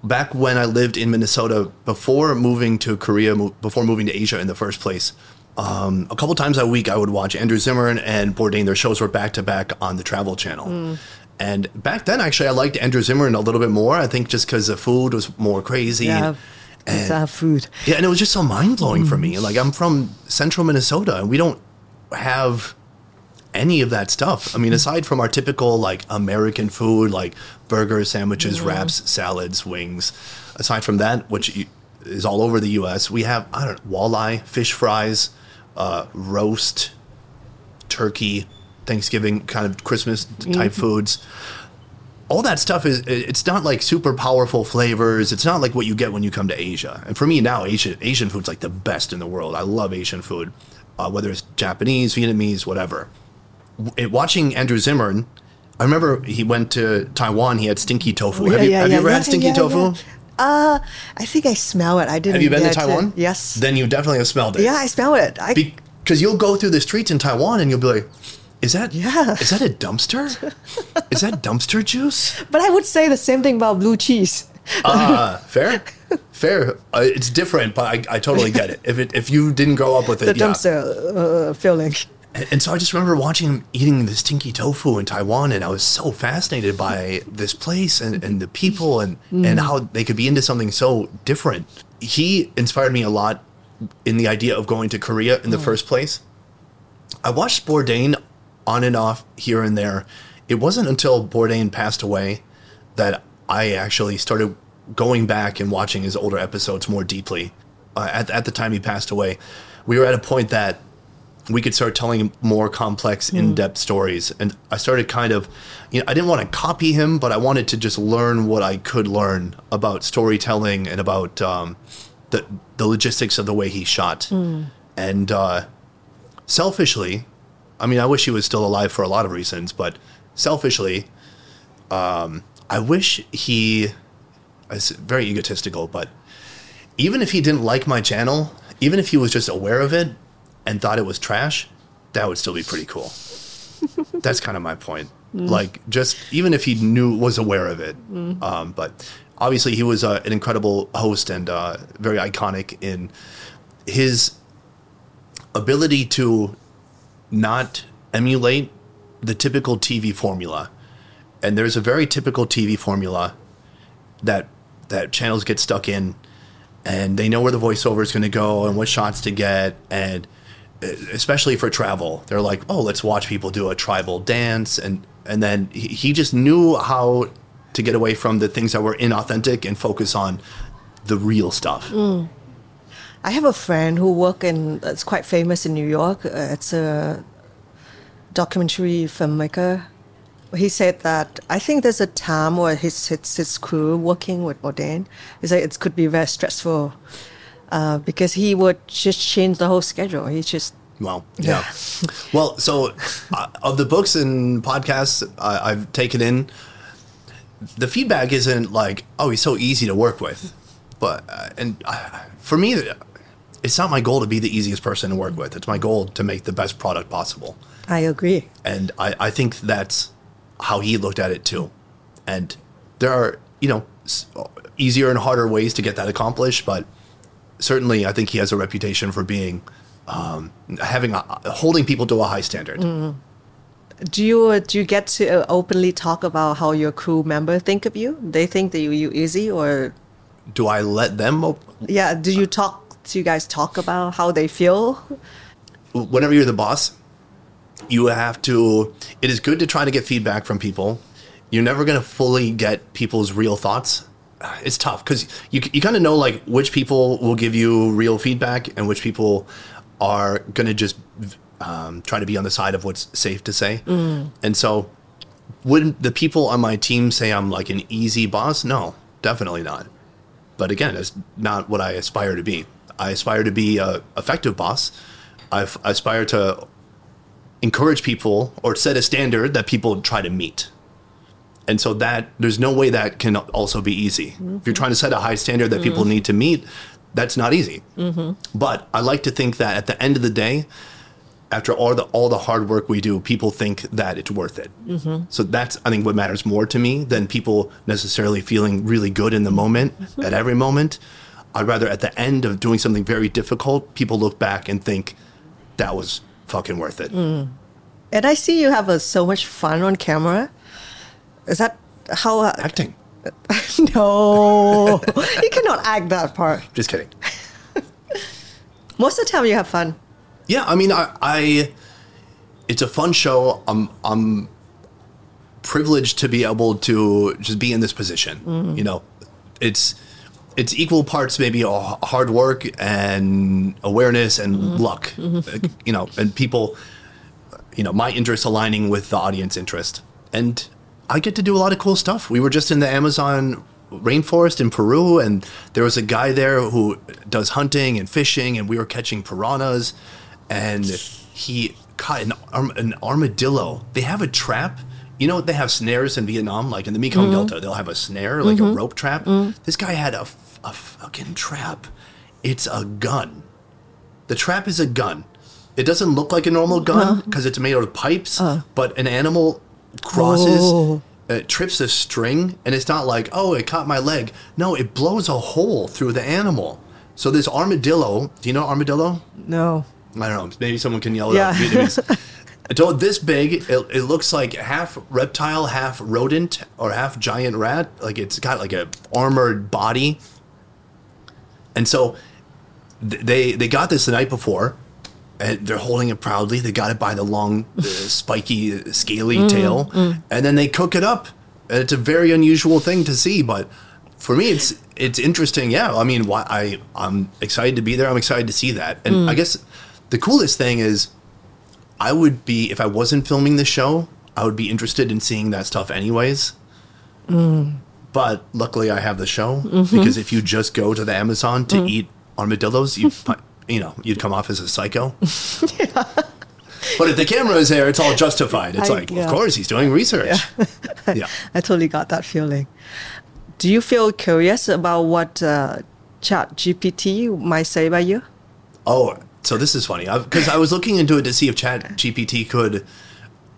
Back when I lived in Minnesota, before moving to Korea, mo- before moving to Asia in the first place, um, a couple times a week I would watch Andrew Zimmern and Bourdain. Their shows were back-to-back on the Travel Channel. Mm. And back then, actually, I liked Andrew Zimmern a little bit more, I think just because the food was more crazy. Yeah, it's our food. Yeah, and it was just so mind-blowing mm. for me. Like, I'm from central Minnesota, and we don't have any of that stuff. I mean, aside from our typical, like, American food, like burgers, sandwiches, yeah. wraps, salads, wings. Aside from that, which is all over the U S, we have, I don't know, walleye, fish fries, uh, roast, turkey, Thanksgiving, kind of Christmas-type mm-hmm. foods. All that stuff is, it's not, like, super powerful flavors. It's not like what you get when you come to Asia. And for me now, Asian, Asian food's, like, the best in the world. I love Asian food, uh, whether it's Japanese, Vietnamese, whatever. It, watching Andrew Zimmern, I remember he went to Taiwan. He had stinky tofu. Yeah, have you, yeah, have yeah, you ever yeah, had stinky yeah, tofu? Yeah. Uh, I think I smell it. I didn't. Have you been to Taiwan? To, yes. Then you definitely have smelled it. Yeah, I smell it. Because you'll go through the streets in Taiwan and you'll be like, is that yeah. is that a dumpster? Is that dumpster juice? But I would say the same thing about blue cheese. Ah, uh, fair. Fair. Uh, it's different, but I, I totally get it. If it if you didn't grow up with it, the dumpster yeah. uh, feeling. And so I just remember watching him eating this stinky tofu in Taiwan, and I was so fascinated by this place and, and the people and, mm. and how they could be into something so different. He inspired me a lot in the idea of going to Korea in the mm. first place. I watched Bourdain on and off here and there. It wasn't until Bourdain passed away that I actually started going back and watching his older episodes more deeply. Uh, at, at the time he passed away, we were at a point that we could start telling more complex, in-depth mm. stories. And I started kind of, you know, I didn't want to copy him, but I wanted to just learn what I could learn about storytelling and about um, the the logistics of the way he shot. Mm. And uh, selfishly, I mean, I wish he was still alive for a lot of reasons, but selfishly, um, I wish he, it's very egotistical, but even if he didn't like my channel, even if he was just aware of it, and thought it was trash, that would still be pretty cool. That's kind of my point. Mm. Like, just even if he knew, was aware of it. Mm. Um, but obviously, he was uh, an incredible host and uh, very iconic in his ability to not emulate the typical T V formula. And there's a very typical T V formula that that channels get stuck in, and they know where the voiceover is going to go and what shots to get, and especially for travel, they're like, oh, let's watch people do a tribal dance. And, and then he just knew how to get away from the things that were inauthentic and focus on the real stuff. Mm. I have a friend who worked in, that's quite famous in New York. Uh, it's a documentary filmmaker. He said that, I think there's a time where his, his, his crew working with Bourdain, he said it could be very stressful. Uh, because he would just change the whole schedule. He just... Well, yeah. yeah. Well, so uh, of the books and podcasts uh, I've taken in, the feedback isn't like, oh, he's so easy to work with. But uh, and uh, for me, it's not my goal to be the easiest person to work with. It's my goal to make the best product possible. I agree. And I, I think that's how he looked at it, too. And there are, you know, easier and harder ways to get that accomplished, but certainly, I think he has a reputation for being, um, having a, holding people to a high standard. Mm. Do you do you get to openly talk about how your crew member think of you? They think that you you easy, or do I let them? Op- yeah. Do you talk? Do you guys talk about how they feel? Whenever you're the boss, you have to. It is good to try to get feedback from people. You're never going to fully get people's real thoughts. It's tough because you you kind of know like which people will give you real feedback and which people are going to just um, try to be on the side of what's safe to say. Mm. And so would the people on my team say I'm like an easy boss? No, definitely not. But again, it's not what I aspire to be. I aspire to be a effective boss. I, f- I aspire to encourage people or set a standard that people try to meet. And so that there's no way that can also be easy. Mm-hmm. If you're trying to set a high standard that mm-hmm. people need to meet, that's not easy. Mm-hmm. But I like to think that at the end of the day, after all the all the hard work we do, people think that it's worth it. Mm-hmm. So that's, I think, what matters more to me than people necessarily feeling really good in the moment, mm-hmm. at every moment. I'd rather at the end of doing something very difficult, people look back and think, that was fucking worth it. Mm. And I see you have uh, so much fun on camera. Is that how... Uh, Acting. No. You cannot act that part. Just kidding. Most of the time you have fun. Yeah, I mean, I, I it's a fun show. I'm, I'm privileged to be able to just be in this position. Mm. You know, it's it's equal parts maybe hard work and awareness and mm. luck. Mm-hmm. You know, and people, you know, my interest aligning with the audience interest, and I get to do a lot of cool stuff. We were just in the Amazon rainforest in Peru, and there was a guy there who does hunting and fishing, and we were catching piranhas. And he caught an, an armadillo. They have a trap. You know, they have snares in Vietnam, like in the Mekong mm-hmm. Delta. They'll have a snare, like mm-hmm. a rope trap. Mm-hmm. This guy had a, a fucking trap. It's a gun. The trap is a gun. It doesn't look like a normal gun because uh. it's made out of pipes, uh. but an animal crosses, oh. uh, trips a string, and it's not like, oh, it caught my leg. No, it blows a hole through the animal. So this armadillo, do you know armadillo? No. I don't know. Maybe someone can yell it yeah. out in Vietnamese. Until this big, it, it looks like half reptile, half rodent, or half giant rat. Like it's got like a armored body. And so th- they they got this the night before, and they're holding it proudly. They got it by the long, uh, spiky, scaly mm, tail, mm. and then they cook it up. And it's a very unusual thing to see, but for me, it's it's interesting. Yeah, I mean, why I I'm excited to be there. I'm excited to see that, and mm. I guess. The coolest thing is I would be, if I wasn't filming the show, I would be interested in seeing that stuff anyways. Mm. But luckily I have the show mm-hmm. because if you just go to the Amazon to mm. eat armadillos, you you know, you'd come off as a psycho. yeah. But if the camera is there, it's all justified. It's I, like, yeah. of course, he's doing research. Yeah. yeah. I totally got that feeling. Do you feel curious about what uh, ChatGPT might say about you? Oh, so this is funny because I, I was looking into it to see if ChatGPT could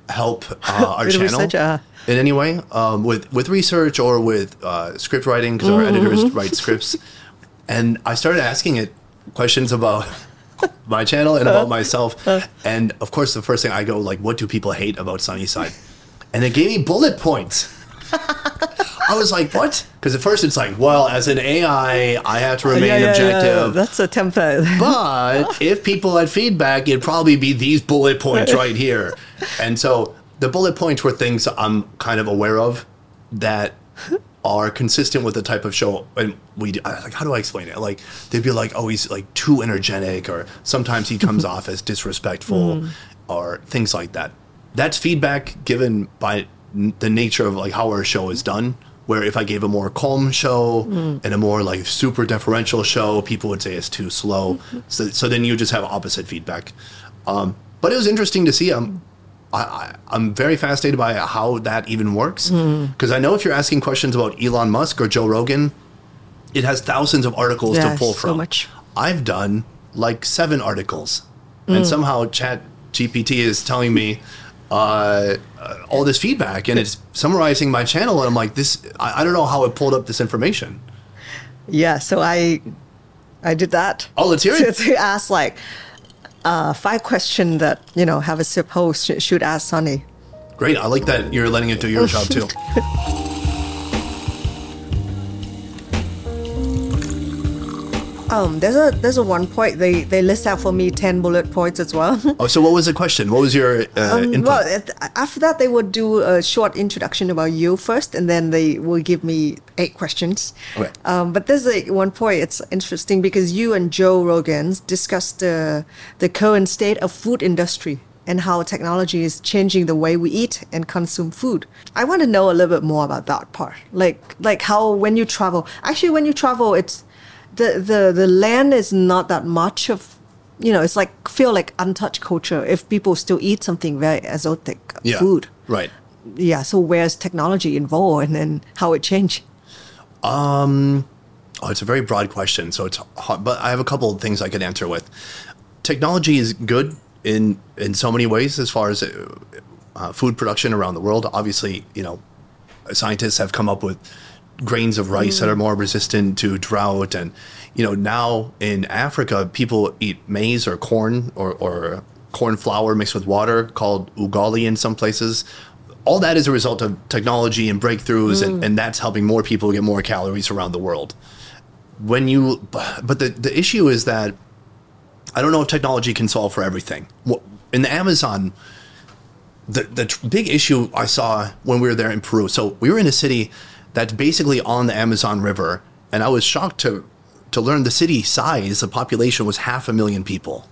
help uh, our channel research, uh, in any way um, with, with research or with uh, script writing because mm-hmm. our editors write scripts. And I started asking it questions about my channel and about myself. And, of course, the first thing I go, like, what do people hate about Sonny Side? And it gave me bullet points. I was like, what? Because at first it's like, well, as an A I, I have to remain yeah, yeah, objective. Yeah, that's a template. But if people had feedback, it'd probably be these bullet points right here. And so the bullet points were things I'm kind of aware of that are consistent with the type of show. And we do, like, how do I explain it? Like, they'd be like, oh, he's like too energetic, or sometimes he comes off as disrespectful mm. or things like that. That's feedback given by the nature of like how our show is done, where if I gave a more calm show mm. and a more like super deferential show, people would say it's too slow. Mm-hmm. So, so then you just have opposite feedback. Um, but it was interesting to see. I'm, I, I'm very fascinated by how that even works. Because mm. I know if you're asking questions about Elon Musk or Joe Rogan, it has thousands of articles yeah, to pull from. So much. I've done like seven articles mm. and somehow ChatGPT is telling me, Uh, uh, all this feedback, and it's summarizing my channel, and I'm like, this, I, I don't know how it pulled up this information. Yeah, so I I did that. Oh, let's hear it. So, so asked like uh, five questions that, you know, Have a Sip host should ask Sonny. Great, I like that you're letting it do your job too. Um, there's a there's a one point they they list out for me ten bullet points as well. Oh, so what was the question? What was your uh, um, input? Well, after that they would do a short introduction about you first, and then they will give me eight questions. Okay. Um, but there's a one point it's interesting because you and Joe Rogan discussed the the current state of food industry and how technology is changing the way we eat and consume food. I want to know a little bit more about that part, like like how when you travel, actually when you travel, it's The, the the land is not that much of, you know, it's like feel like untouched culture if people still eat something very exotic yeah, food. Right. yeah, so where's technology involved and then how it changed? Um, oh, it's a very broad question, so it's hard, but I have a couple of things I could answer with. Technology is good in in so many ways as far as uh, food production around the world. Obviously, you know, scientists have come up with grains of rice mm. that are more resistant to drought, and you know, now in Africa, people eat maize or corn or, or corn flour mixed with water called ugali in some places. All that is a result of technology and breakthroughs, mm. and, and that's helping more people get more calories around the world. When you, but the, the issue is that I don't know if technology can solve for everything. In the Amazon, the the big issue I saw when we were there in Peru. So we were in a city that's basically on the Amazon River, and I was shocked to to learn the city size. The population was half a million people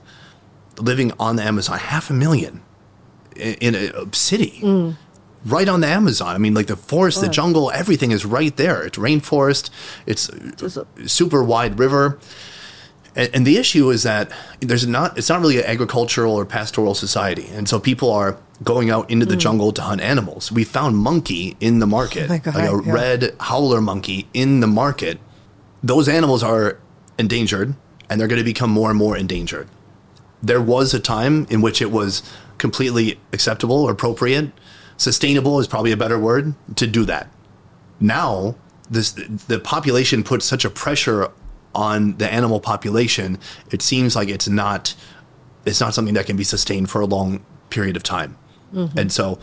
living on the Amazon. Half a million in, in a city. Mm. Right on the Amazon. I mean, like the forest, the jungle, everything is right there. It's rainforest. It's a super wide river. And, and the issue is that there's not, it's not really an agricultural or pastoral society. And so people are going out into the mm. jungle to hunt animals. We found monkey in the market, oh my God, like a yeah. red howler monkey in the market. Those animals are endangered, and they're going to become more and more endangered. There was a time in which it was completely acceptable or appropriate. Sustainable is probably a better word to do that. Now, this, the population puts such a pressure on the animal population. It seems like it's not, it's not something that can be sustained for a long period of time. Mm-hmm. And so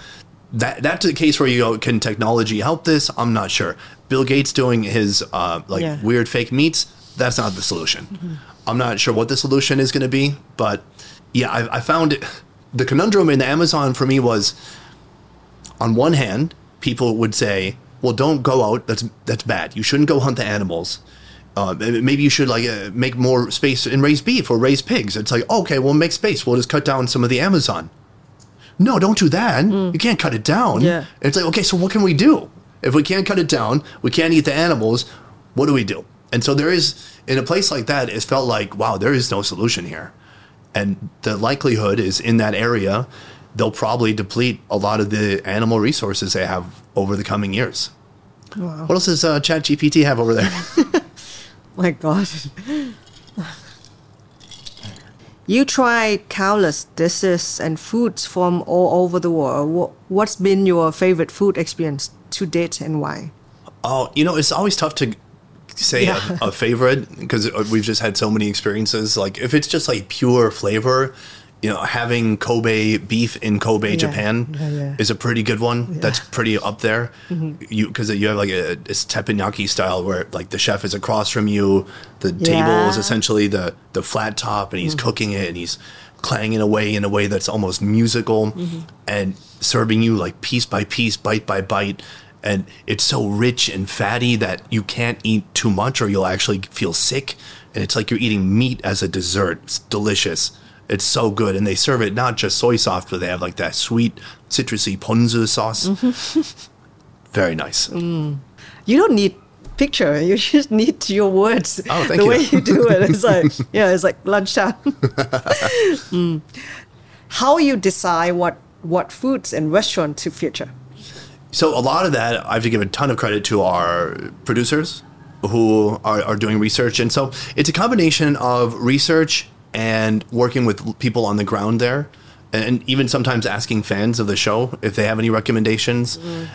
that that's a case where you go, can technology help this? I'm not sure. Bill Gates doing his uh, like yeah. weird fake meats. That's not the solution. Mm-hmm. I'm not sure what the solution is going to be, but yeah, I, I found it, the conundrum in the Amazon for me was, on one hand, people would say, well, don't go out. That's that's bad. You shouldn't go hunt the animals. Uh, maybe you should like uh, make more space and raise beef or raise pigs. It's like, okay, we'll make space. We'll just cut down some of the Amazon. No, don't do that. Mm. You can't cut it down. Yeah. It's like, okay, so what can we do? If we can't cut it down, we can't eat the animals, what do we do? And so there is, in a place like that, it felt like, wow, there is no solution here. And the likelihood is in that area, they'll probably deplete a lot of the animal resources they have over the coming years. Wow. What else does uh, ChatGPT have over there? My God. You try countless dishes and foods from all over the world. What's been your favorite food experience to date and why? Oh, you know, it's always tough to say yeah. a, a favorite because we've just had so many experiences. Like if it's just like pure flavor, you know, having Kobe beef in Kobe, yeah. Japan yeah, yeah. is a pretty good one. Yeah. That's pretty up there. Mm-hmm. You because you have like a, it's teppanyaki style where like the chef is across from you. The yeah. table is essentially the, the flat top and he's mm-hmm. cooking it and he's clanging away in a way that's almost musical mm-hmm. and serving you like piece by piece, bite by bite. And it's so rich and fatty that you can't eat too much or you'll actually feel sick. And it's like you're eating meat as a dessert. It's delicious. It's so good. And they serve it not just soy sauce, but they have like that sweet, citrusy ponzu sauce. Mm-hmm. Very nice. Mm. You don't need picture. You just need your words. Oh, thank the you. The way you do it. It's like, yeah, it's like lunchtime. mm. How you decide what, what foods and restaurant to feature? So a lot of that, I have to give a ton of credit to our producers who are, are doing research. And so it's a combination of research and working with people on the ground there, and even sometimes asking fans of the show if they have any recommendations. Mm.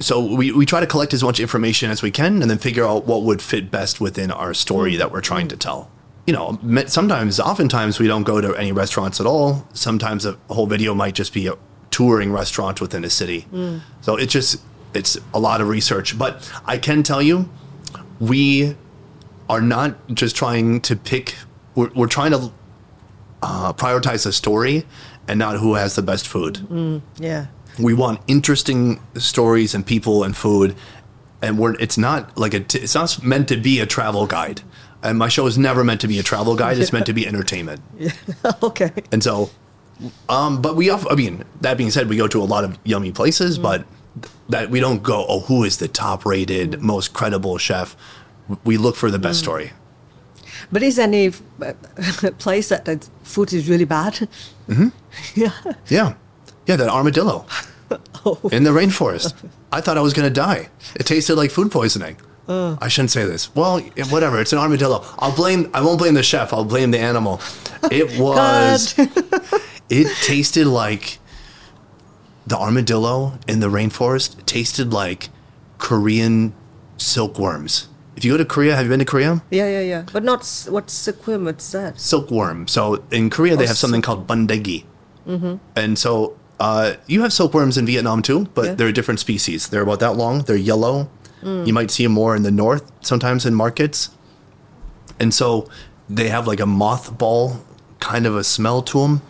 So we, we try to collect as much information as we can and then figure out what would fit best within our story that we're trying to tell. You know, sometimes, oftentimes we don't go to any restaurants at all. Sometimes a whole video might just be a touring restaurant within a city. Mm. So it's just, it's a lot of research. But I can tell you, we are not just trying to pick, we're, we're trying to Uh, prioritize the story and not who has the best food. Mm, yeah, we want interesting stories and people and food, and we're it's not like a t- it's not meant to be a travel guide. And my show is never meant to be a travel guide. It's meant to be entertainment. Yeah. Okay. And so, um, but we often, I mean, that being said, we go to a lot of yummy places, mm. but that we don't go. Oh, who is the top-rated, mm. most credible chef? We look for the best mm. story. But is there any place that the food is really bad? Mm-hmm. Yeah. Yeah. Yeah, that armadillo. in the rainforest. I thought I was going to die. It tasted like food poisoning. Uh, I shouldn't say this. Well, whatever. It's an armadillo. I'll blame. I won't blame the chef. I'll blame the animal. It was. It tasted like the armadillo in the rainforest. It tasted like Korean silkworms. If you go to Korea, have you been to Korea? Yeah, yeah, yeah. But not what silkworm? What's that? Silkworm. So in Korea, oh, they have something called bandegi. Mm-hmm. And so uh, you have silkworms in Vietnam too, but yeah. they're a different species. They're about that long. They're yellow. You might see them more in the north, sometimes in markets. And so they have like a mothball kind of a smell to them.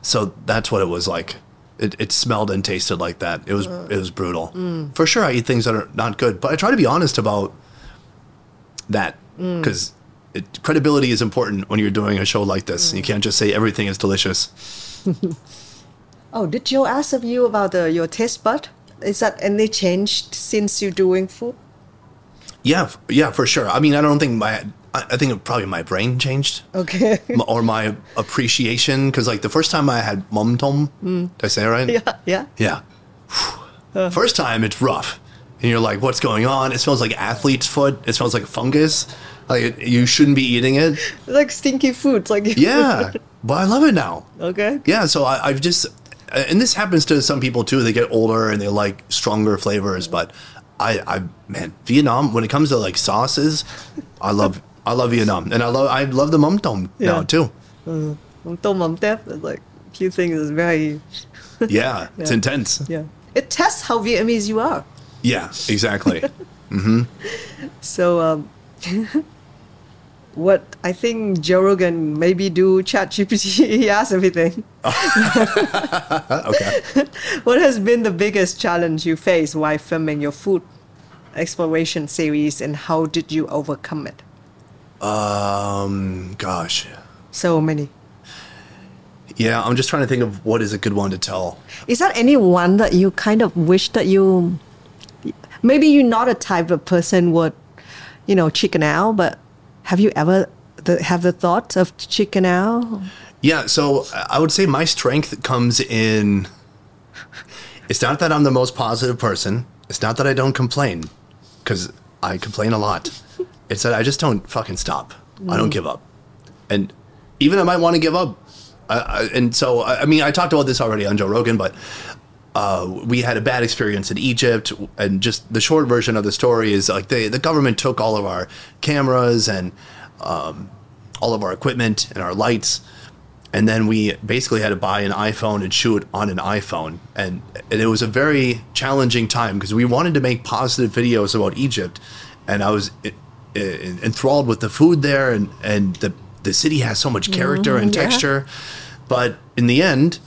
So that's what it was like. It, it smelled and tasted like that. It was uh, it was brutal. Mm. For sure, I eat things that are not good. But I try to be honest about that because mm. credibility is important when you're doing a show like this. Mm. You can't just say everything is delicious. Oh, did Joe ask of you about the, your taste bud? Is that any changed since you're doing food? Yeah, yeah, for sure. I mean, I don't think my, I think probably my brain changed. Okay. Or my appreciation, because like the first time I had mom tom, mm. did I say it right? Yeah, yeah. Yeah. Uh. First time it's rough. And you're like, what's going on? It smells like athlete's foot. It smells like fungus. Like you shouldn't be eating it. Like stinky food. Like yeah, but I love it now. Okay. Yeah, so I, I've just... And this happens to some people, too. They get older and they like stronger flavors. But I, I man, Vietnam, when it comes to like sauces, I love I love Vietnam. And I love I love the mom tom yeah. now, too. Uh, mom tom, mom tep, like a few things is very... yeah, it's yeah. intense. Yeah, it tests how Vietnamese you are. Yeah, exactly. mm-hmm. So um, what I think Joe Rogan maybe do ChatGPT, he asks everything. Okay. What has been the biggest challenge you faced while filming your food exploration series, and how did you overcome it? Um, gosh. So many. Yeah, I'm just trying to think of what is a good one to tell. Is there any one that you kind of wish that you... Maybe you're not a type of person would, you know, chicken out, but... Have you ever the, have the thought of chicken out? Yeah, so I would say my strength comes in... It's not that I'm the most positive person. It's not that I don't complain, because I complain a lot. It's that I just don't fucking stop. Mm. I don't give up. And even I might want to give up. I, I, and so, I, I mean, I talked about this already on Joe Rogan, but uh, we had a bad experience in Egypt. And just the short version of the story is like they, the government took all of our cameras and um, all of our equipment and our lights. And then we basically had to buy an iPhone and shoot on an iPhone. And, and it was a very challenging time because we wanted to make positive videos about Egypt. And I was it, it, enthralled with the food there. And, and the, the city has so much character mm, and yeah. texture. But in the end,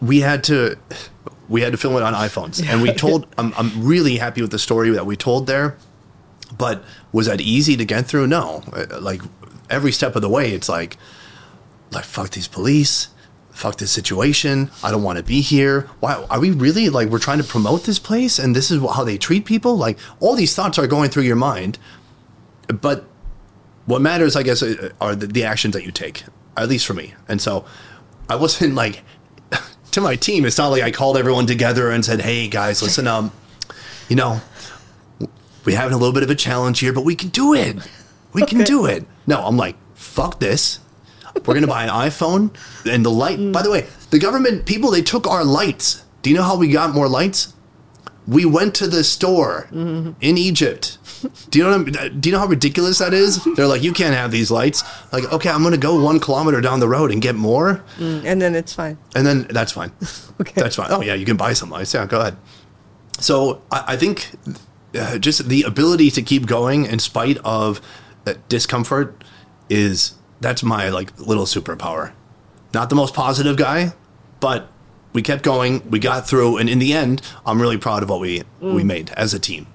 we had to... We had to film it on iPhones, and we told. I'm, I'm really happy with the story that we told there, but was that easy to get through? No, like every step of the way, it's like, like fuck these police, fuck this situation. I don't want to be here. Why are we really like we're trying to promote this place, and this is how they treat people? Like all these thoughts are going through your mind, but what matters, I guess, are the, the actions that you take. At least for me, and so I wasn't like. To my team, it's not like I called everyone together and said, hey, guys, listen, um, you know, we're having a little bit of a challenge here, but we can do it. We okay. can do it. No, I'm like, fuck this. We're going to buy an iPhone and the light. Mm. By the way, the government people, they took our lights. Do you know how we got more lights? We went to the store mm-hmm. in Egypt. Do you know what I'm, do you know how ridiculous that is? They're like, you can't have these lights. Like, okay, I'm going to go one kilometer down the road and get more. Mm, and then it's fine. And then that's fine. Okay. That's fine. Oh, yeah, you can buy some lights. Yeah, go ahead. So I, I think uh, just the ability to keep going in spite of uh, discomfort is, that's my like little superpower. Not the most positive guy, but... We kept going, we got through, and in the end, I'm really proud of what we, mm. we made as a team.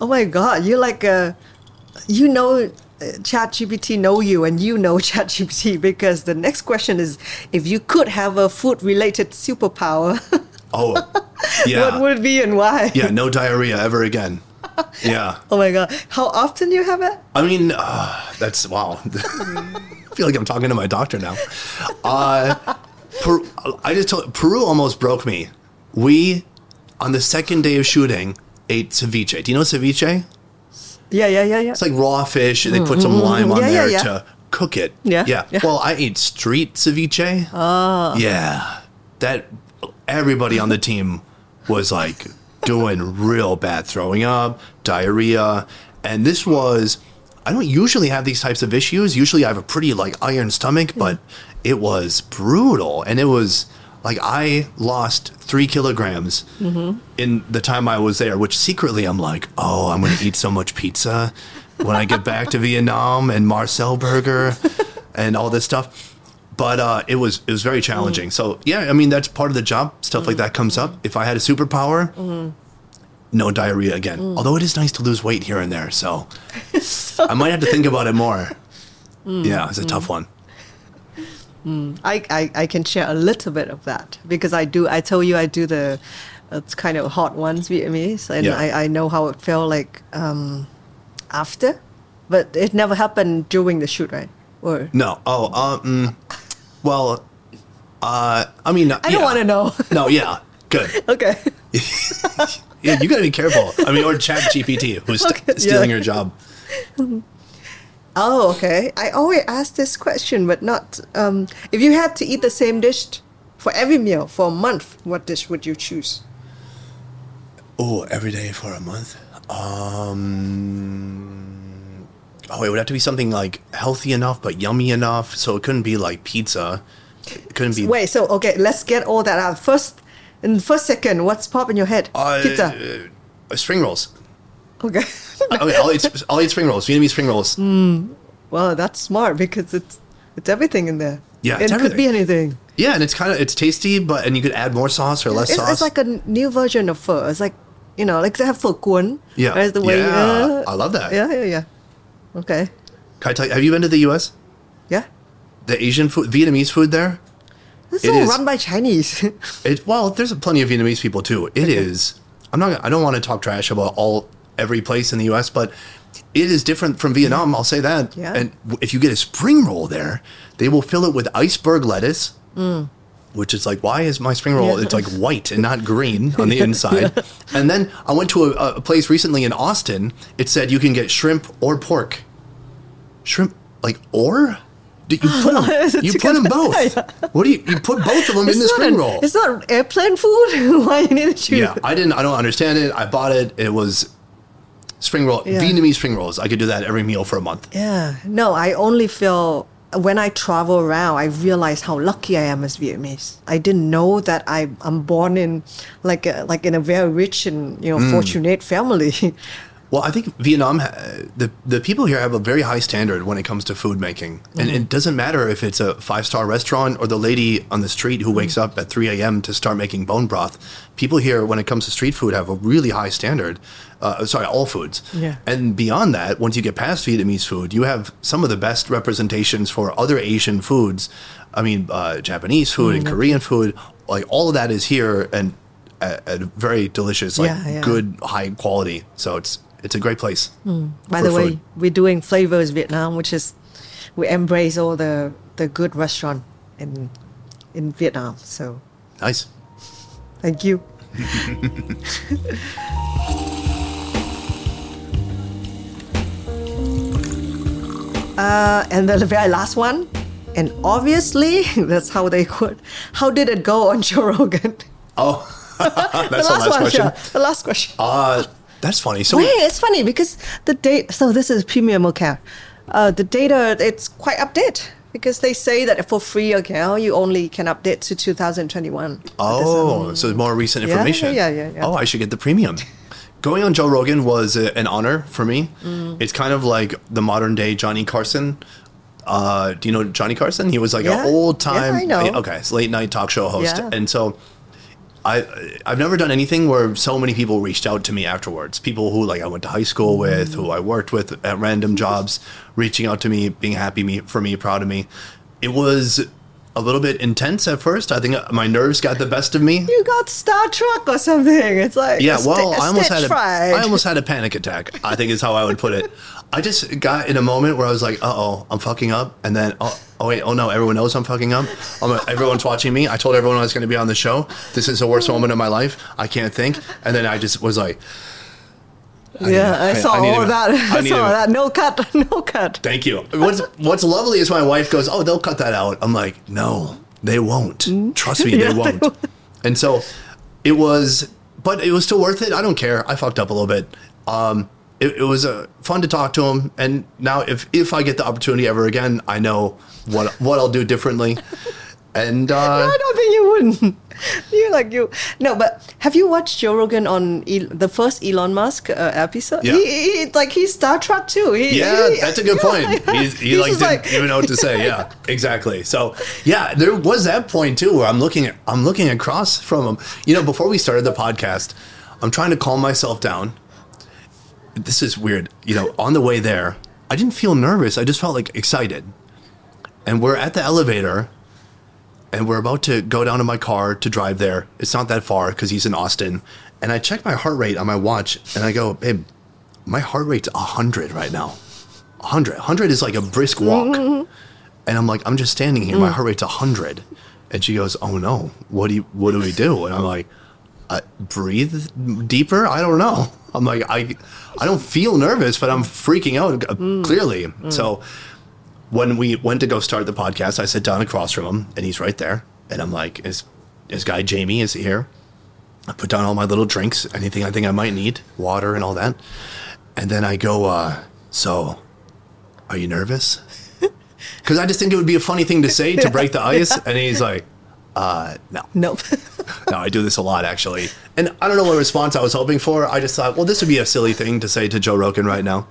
Oh my God, you're like, a, you know ChatGPT know you, and you know ChatGPT, because the next question is, if you could have a food-related superpower, oh, yeah. what would it be and why? Yeah, no diarrhea ever again. Yeah. Oh my God, how often do you have it? I mean, uh, that's, wow. I feel like I'm talking to my doctor now. Uh... Peru, I just told Peru almost broke me We, on the second day of shooting, ate ceviche. Do you know ceviche? Yeah, yeah, yeah, yeah. It's like raw fish, and they put some lime on yeah, there yeah, yeah. to cook it. Yeah, yeah, yeah. Well, I ate street ceviche. Oh. Yeah. That, everybody on the team was like doing real bad, throwing up, diarrhea. And this was, I don't usually have these types of issues. Usually I have a pretty like iron stomach, but it was brutal. And it was like, I lost three kilograms mm-hmm. in the time I was there, which secretly I'm like, oh, I'm going to eat so much pizza when I get back to Vietnam, and Marcel Burger and all this stuff. But uh, it was it was very challenging. Mm-hmm. So, yeah, I mean, that's part of the job. Stuff mm-hmm. like that comes up. If I had a superpower, mm-hmm. no diarrhea again. Mm. Although it is nice to lose weight here and there. So, so I might have to think about it more. Mm. Yeah, it's a mm. tough one. Mm. I, I, I can share a little bit of that because I do. I told you I do the it's kind of hot ones, Vietnamese. And yeah. I, I know how it felt like um, after. But it never happened during the shoot, right? Or No. Oh, um... Well, uh, I mean... I yeah. don't want to know. No, yeah. Good. Okay. yeah, you got to be careful. I mean, or ChatGPT, who's okay. st- stealing yeah. your job. Oh, okay. I always ask this question, but not... Um, if you had to eat the same dish for every meal for a month, what dish would you choose? Oh, every day for a month? Um... Oh, it would have to be something like healthy enough, but yummy enough. So it couldn't be like pizza. It couldn't be. Wait, so, okay, let's get all that out. First, in the first second, what's popping in your head? Uh, pizza. Uh, spring rolls. Okay. okay, I'll eat, I'll eat spring rolls, Vietnamese spring rolls. Mm. Well, that's smart because it's it's everything in there. Yeah, it's It everything. Could be anything. Yeah, and it's kind of, it's tasty, but, and you could add more sauce or less it's, sauce. It's like a new version of pho. It's like, you know, like they have pho cuốn. Yeah. Right, the way, yeah, uh, I love that. Yeah, yeah, yeah. Okay. Can I tell you, have you been to the U S? Yeah. The Asian food, Vietnamese food there? It's it all is, run by Chinese. it, well, there's plenty of Vietnamese people too. It okay. is, I'm not, I don't want to talk trash about all, every place in the U S, but it is different from Vietnam, yeah. I'll say that. Yeah. And if you get a spring roll there, they will fill it with iceberg lettuce, mm. which is like, why is my spring roll, yeah. it's like white and not green on the inside. yeah. And then I went to a, a place recently in Austin, it said you can get shrimp or pork. Shrimp, like, or? You put them, you put them both. What do you, you put both of them it's in the spring an, roll. It's not airplane food? Why you need to choose? Yeah, I didn't, I don't understand it. I bought it. It was spring roll, yeah. Vietnamese spring rolls. I could do that every meal for a month. Yeah. No, I only feel, when I travel around, I realize how lucky I am as Vietnamese. I didn't know that I, I'm born in, like, a, like in a very rich and, you know, mm. fortunate family. Well, I think Vietnam, the the people here have a very high standard when it comes to food making. Mm-hmm. And it doesn't matter if it's a five-star restaurant or the lady on the street who wakes mm-hmm. up at three a.m. to start making bone broth. People here, when it comes to street food, have a really high standard. Uh, sorry, all foods. Yeah. And beyond that, once you get past Vietnamese food, you have some of the best representations for other Asian foods. I mean, uh, Japanese food mm-hmm. and Korean food. Like, all of that is here and at, at very delicious, like, yeah, yeah. good, high quality. So it's... It's a great place. Mm. By the way, food. We're doing Flavors Vietnam, which is we embrace all the, the good restaurant in in Vietnam. So nice. Thank you. uh, and the very last one, and obviously that's how they could. How did it go on Joe Rogan? Oh, that's the, last the last one, question. Yeah, the last question. Uh, That's funny. So Wait, it's funny because the data, so this is premium account. Uh, the data, it's quite updated because they say that for free account, you only can update to two thousand twenty-one. Oh, um, so more recent information. Yeah, yeah, yeah, yeah. Oh, I should get the premium. Going on Joe Rogan was a, an honor for me. Mm. It's kind of like the modern day Johnny Carson. Uh, do you know Johnny Carson? He was like yeah. an old time. Yeah, I know. Okay, it's late night talk show host. Yeah. And so... I, I've never done anything where so many people reached out to me afterwards. People who like I went to high school with, mm. who I worked with at random jobs, reaching out to me, being happy me, for me, proud of me. It was a little bit intense at first. I think my nerves got the best of me. You got Star Trek or something. It's like yeah, a well, st- I almost had a, I almost had a panic attack, I think is how I would put it. I just got in a moment where I was like, uh-oh, I'm fucking up. And then, oh, oh wait, oh no, everyone knows I'm fucking up. I'm a, everyone's watching me. I told everyone I was going to be on the show. This is the worst moment of my life. I can't think. And then I just was like... I yeah, I, I saw I all of that. I, I saw all that. No cut, no cut. Thank you. What's What's lovely is my wife goes, oh, they'll cut that out. I'm like, no, they won't. Trust me, yeah, they won't. They won't. And so it was, but it was still worth it. I don't care. I fucked up a little bit. Um, it, it was uh, fun to talk to him. And now if, if I get the opportunity ever again, I know what what I'll do differently. And uh, no, I don't think you wouldn't. You like you no, but have you watched Joe Rogan on El- the first Elon Musk uh, episode? Yeah. He, he like he's Star Trek too. He, yeah, he, that's a good point. Like, he's, he he's like didn't like, even know what to say. Yeah, exactly. So yeah, there was that point too where I'm looking at I'm looking across from him. You know, before we started the podcast, I'm trying to calm myself down. This is weird. You know, on the way there, I didn't feel nervous. I just felt like excited. And we're at the elevator. And we're about to go down to my car to drive there. It's not that far because he's in Austin. And I check my heart rate on my watch and I go, babe, my heart rate's one hundred right now. one hundred. one hundred is like a brisk walk. Mm-hmm. And I'm like, I'm just standing here. Mm. My heart rate's one hundred. And she goes, oh no, what do you, what do we do? And I'm like, uh, breathe deeper? I don't know. I'm like, I, I don't feel nervous, but I'm freaking out mm. clearly. Mm. So... when we went to go start the podcast, I sit down across from him, and he's right there. And I'm like, is this guy Jamie, is he here? I put down all my little drinks, anything I think I might need, water and all that. And then I go, uh, so, are you nervous? Because I just think it would be a funny thing to say to break the ice. And he's like, uh, no. Nope. No, I do this a lot, actually. And I don't know what response I was hoping for. I just thought, well, this would be a silly thing to say to Joe Rogan right now.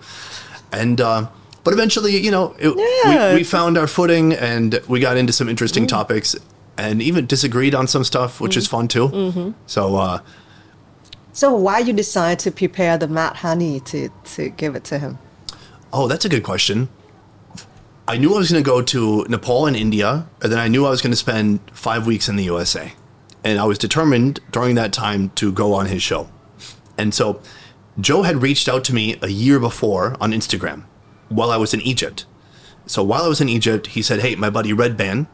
And... uh but eventually, you know, it, yeah. we, we found our footing and we got into some interesting mm. topics and even disagreed on some stuff, which mm. is fun, too. Mm-hmm. So uh, so why you decide to prepare the Mad Honey to, to give it to him? Oh, that's a good question. I knew I was going to go to Nepal and India, and then I knew I was going to spend five weeks in the U S A. And I was determined during that time to go on his show. And so Joe had reached out to me a year before on Instagram. While I was in Egypt. So while I was in Egypt, he said, hey, my buddy Red Band,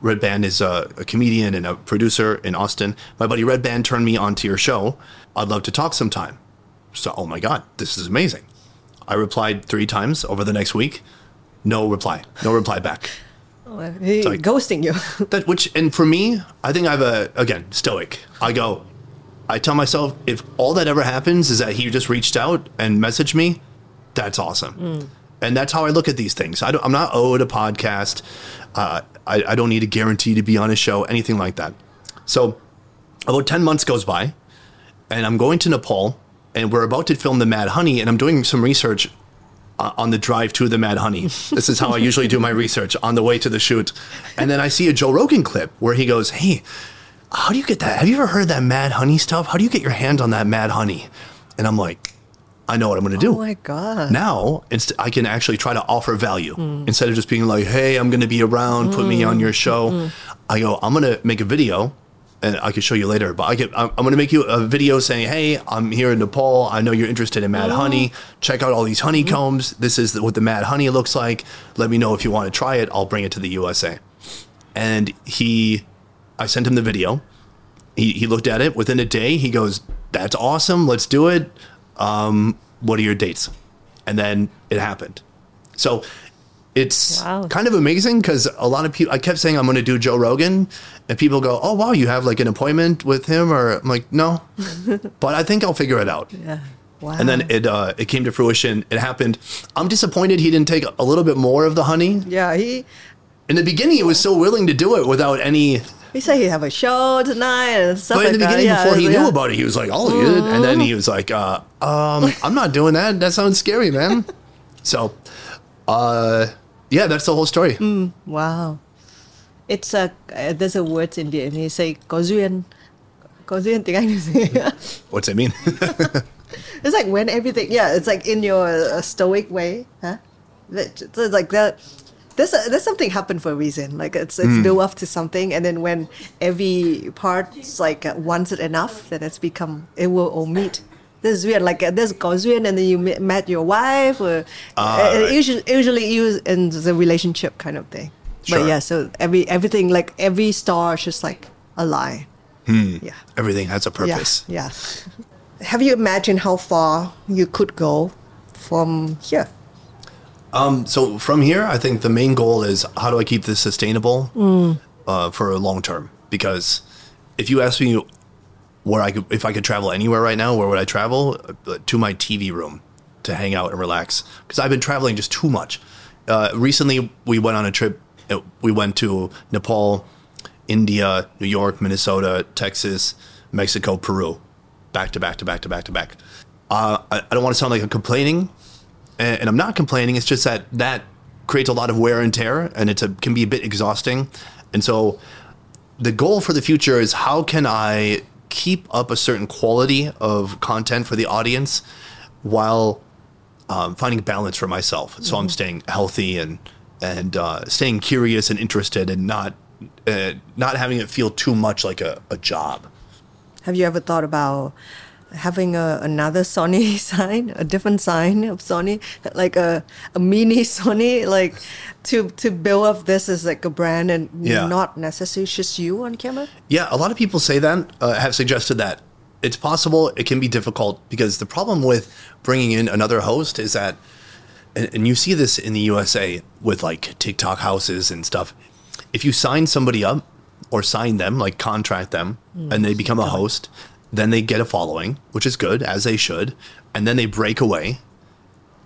Red Band is a, a comedian and a producer in Austin. My buddy Red Band turned me on to your show. I'd love to talk sometime. So, oh my God, this is amazing. I replied three times over the next week. No reply. No reply back. Well, he's like, ghosting you. that which, and for me, I think I have a, again, stoic. I go, I tell myself, if all that ever happens is that he just reached out and messaged me, that's awesome. Mm. And that's how I look at these things. I don't, I'm not owed a podcast. Uh, I, I don't need a guarantee to be on a show, anything like that. So about ten months goes by, and I'm going to Nepal, and we're about to film the Mad Honey, and I'm doing some research uh, on the drive to the Mad Honey. This is how I usually do my research on the way to the shoot. And then I see a Joe Rogan clip where he goes, hey, how do you get that? Have you ever heard that Mad Honey stuff? How do you get your hands on that Mad Honey? And I'm like... I know what I'm going to do. Oh, my God. Now, it's, I can actually try to offer value. Mm. Instead of just being like, hey, I'm going to be around, put mm. me on your show. Mm. I go, I'm going to make a video, and I can show you later, but I can, I'm going to make you a video saying, hey, I'm here in Nepal. I know you're interested in Mad oh. Honey. Check out all these honeycombs. Mm. This is what the Mad Honey looks like. Let me know if you want to try it. I'll bring it to the U S A. And he, I sent him the video. He, he looked at it. Within a day, he goes, that's awesome. Let's do it. Um, what are your dates? And then it happened. So it's wow. kind of amazing because a lot of people, I kept saying I'm going to do Joe Rogan, and people go, oh, wow, you have like an appointment with him? Or I'm like, no, but I think I'll figure it out. Yeah. Wow. And then it uh, it came to fruition. It happened. I'm disappointed he didn't take a little bit more of the honey. Yeah. He. In the beginning, he was so willing to do it without any... He said he'd have a show tonight and stuff like that. But in the like beginning, yeah, before he yeah. knew about it, he was like, I'll eat it. And then he was like, uh, um, I'm not doing that. That sounds scary, man. so, uh, yeah, that's the whole story. Mm, wow. It's a, uh, there's a word in Vietnamese, say, có duyên. Có duyên tiếng Anh is here. What's it mean? It's like when everything, yeah, it's like in your uh, stoic way. Huh? It's like that. there's a, there's something happened for a reason. Like it's it's mm. built up to something, and then when every part's like wants it enough, then it's become it will all meet. This is weird. Like uh, there's Gaozuen, and then you met your wife, or uh, uh, right. usually usually you in the relationship kind of thing. Sure. But yeah, so every everything like every star is just like a lie. Hmm. Yeah. Everything has a purpose. Yeah. yeah. Have you imagined how far you could go from here? Um, so from here, I think the main goal is how do I keep this sustainable mm. uh, for a long term? Because if you ask me where I could, if I could travel anywhere right now, where would I travel? Uh, to my T V room to hang out and relax. Because I've been traveling just too much. Uh, recently, we went on a trip. We went to Nepal, India, New York, Minnesota, Texas, Mexico, Peru, back to back to back to back to back. Uh, I, I don't want to sound like I'm complaining. And I'm not complaining. It's just that that creates a lot of wear and tear, and it can be a bit exhausting. And so the goal for the future is how can I keep up a certain quality of content for the audience while um, finding balance for myself. So mm-hmm. I'm staying healthy and and uh, staying curious and interested, and not uh, not having it feel too much like a, a job. Have you ever thought about having a, another Sonny sign, a different sign of Sonny, like a, a mini Sonny, like to to build up this as like a brand and yeah. not necessarily just you on camera? Yeah, a lot of people say that, uh, have suggested that. It's possible, it can be difficult, because the problem with bringing in another host is that, and, and you see this in the U S A with like TikTok houses and stuff, if you sign somebody up or sign them, like contract them, mm. and they become a host, then they get a following, which is good, as they should, and then they break away,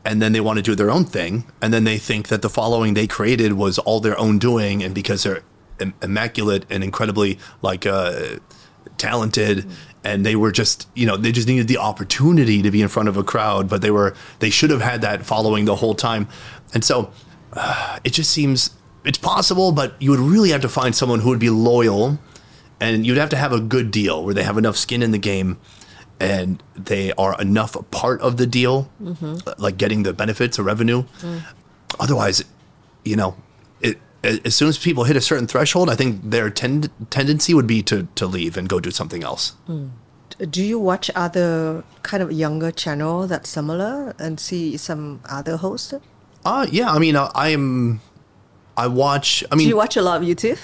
and then they want to do their own thing, and then they think that the following they created was all their own doing, and because they're im- immaculate and incredibly like uh, talented, mm-hmm. and they were just, you know, they just needed the opportunity to be in front of a crowd, but they were they should have had that following the whole time, and so uh, it just seems it's possible, but you would really have to find someone who would be loyal. And you'd have to have a good deal where they have enough skin in the game and they are enough a part of the deal, mm-hmm. like getting the benefits or revenue. Mm. Otherwise, you know, it, as soon as people hit a certain threshold, I think their tend- tendency would be to, to leave and go do something else. Mm. Do you watch other kind of younger channel that's similar and see some other hosts? Uh, yeah, I mean, uh, I am, I watch, I mean. Do you watch a lot of YouTube?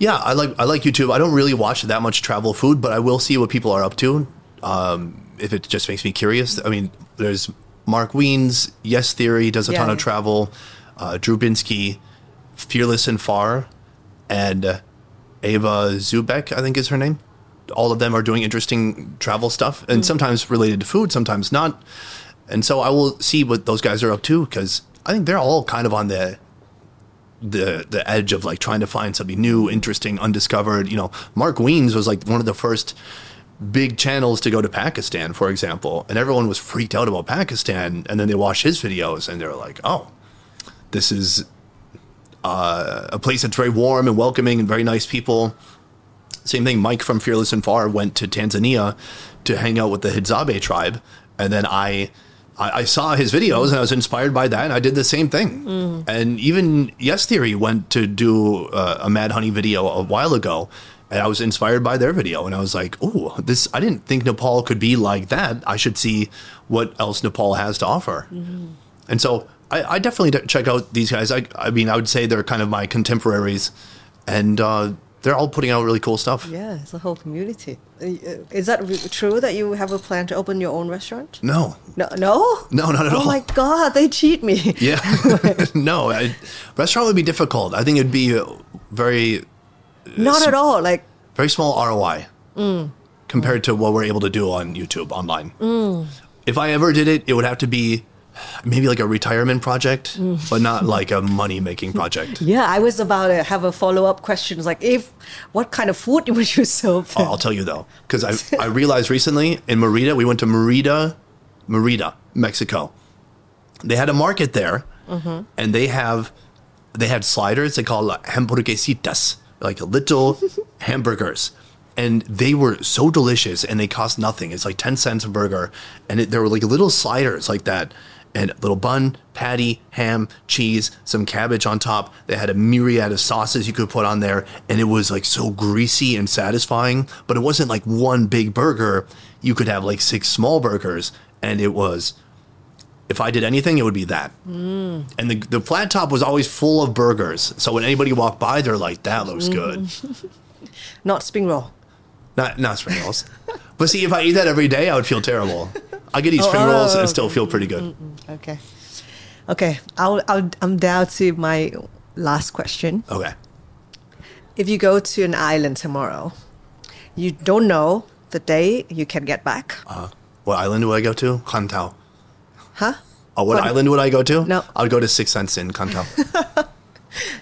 Yeah, I like I like YouTube. I don't really watch that much travel food, but I will see what people are up to um, if it just makes me curious. I mean, there's Mark Wiens, Yes Theory, does a yeah, ton yeah. of travel, uh, Drew Binsky, Fearless and Far, and uh, Ava Zubek, I think is her name. All of them are doing interesting travel stuff, and mm-hmm. sometimes related to food, sometimes not. And so I will see what those guys are up to, because I think they're all kind of on the... the the edge of like trying to find something new, interesting, undiscovered. You know, Mark Wiens was like one of the first big channels to go to Pakistan, for example, and everyone was freaked out about Pakistan, and then they watched his videos and they're like, oh, this is uh, a place that's very warm and welcoming and very nice people. Same thing, Mike from Fearless and Far went to Tanzania to hang out with the Hadzabe tribe, and then I I saw his videos and I was inspired by that, and I did the same thing. Mm-hmm. And even Yes Theory went to do uh, a Mad Honey video a while ago, and I was inspired by their video, and I was like, "Oh, this! I didn't think Nepal could be like that. I should see what else Nepal has to offer." Mm-hmm. And so I, I definitely check out these guys. I, I mean, I would say they're kind of my contemporaries, and uh, they're all putting out really cool stuff. Yeah, it's a whole community. Is that true that you have a plan to open your own restaurant? No. No? No, no not at oh all. Oh my God, they cheat me. Yeah. no, I, restaurant would be difficult. I think it'd be very... Not sm- at all. Like very small R O I mm. compared to what we're able to do on YouTube, online. Mm. If I ever did it, it would have to be maybe like a retirement project, mm. but not like a money-making project. Yeah, I was about to have a follow-up question. Like, if what kind of food would you serve? Oh, I'll tell you, though, because I, I realized recently in Merida, we went to Merida, Merida, Mexico. They had a market there, mm-hmm. and they have they had sliders. They call hamburguesitas, like little hamburgers. And they were so delicious, and they cost nothing. It's like ten cents a burger, and it, there were like little sliders like that. and a little bun, patty, ham, cheese, some cabbage on top. They had a myriad of sauces you could put on there, and it was like so greasy and satisfying, but it wasn't like one big burger. You could have like six small burgers, and it was, if I did anything, it would be that. Mm. And the the flat top was always full of burgers. So when anybody walked by, they're like, that looks mm. good. Not spring roll. Not not spring rolls. But see, if I eat that every day, I would feel terrible. I could eat oh, spring oh, rolls oh, and okay. still feel pretty good. Mm-mm. Okay. Okay. I'll, I'll, I'm down to my last question. Okay. If you go to an island tomorrow, you don't know the day you can get back. Uh, what island would I go to? Kan Tao. Huh? Oh, what, what island would I go to? No. I would go to Six Sense in Kan Tao.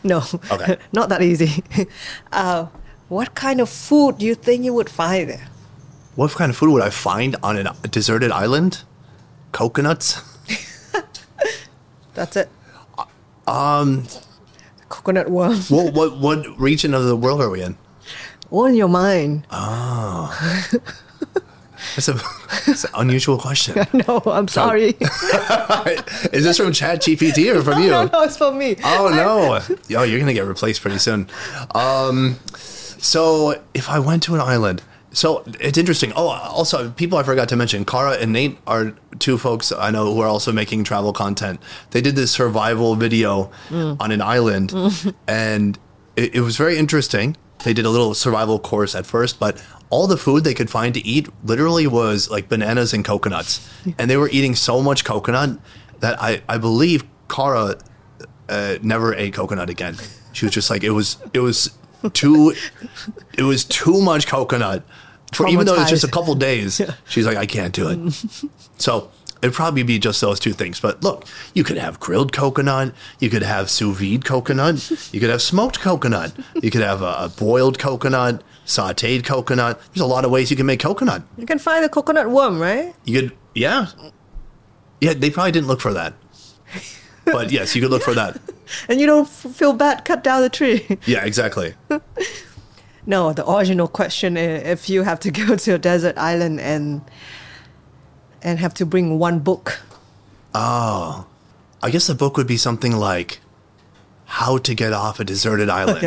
No. Okay. Not that easy. Uh, what kind of food do you think you would find there? What kind of food would I find on a deserted island? Coconuts? That's it. Um, Coconut worm. what, what, what region of the world are we in? On your mind. Oh. That's, a, that's an unusual question. No, I'm sorry. Is this from ChatGPT or from no, you? No, no, it's from me. Oh, no. Yo, you're going to get replaced pretty soon. Um, so if I went to an island, so it's interesting. Oh, also, people I forgot to mention, Cara and Nate are two folks I know who are also making travel content. They did this survival video mm. on an island, mm. and it, it was very interesting. They did a little survival course at first, but all the food they could find to eat literally was like bananas and coconuts. And they were eating so much coconut that I, I believe Cara uh, never ate coconut again. She was just like, it was it was too it was too much coconut. For, even though it was just a couple days, yeah. She's like, I can't do it. So it'd probably be just those two things. But look, you could have grilled coconut. You could have sous vide coconut. You could have smoked coconut. You could have a, a boiled coconut, sauteed coconut. There's a lot of ways you can make coconut. You can find the coconut worm, right? You could, yeah. Yeah, they probably didn't look for that. But yes, you could look for that. And you don't feel bad, cut down the tree. Yeah, exactly. No, the original question is if you have to go to a desert island and... and have to bring one book. Oh, I guess the book would be something like How to Get Off a Deserted Island.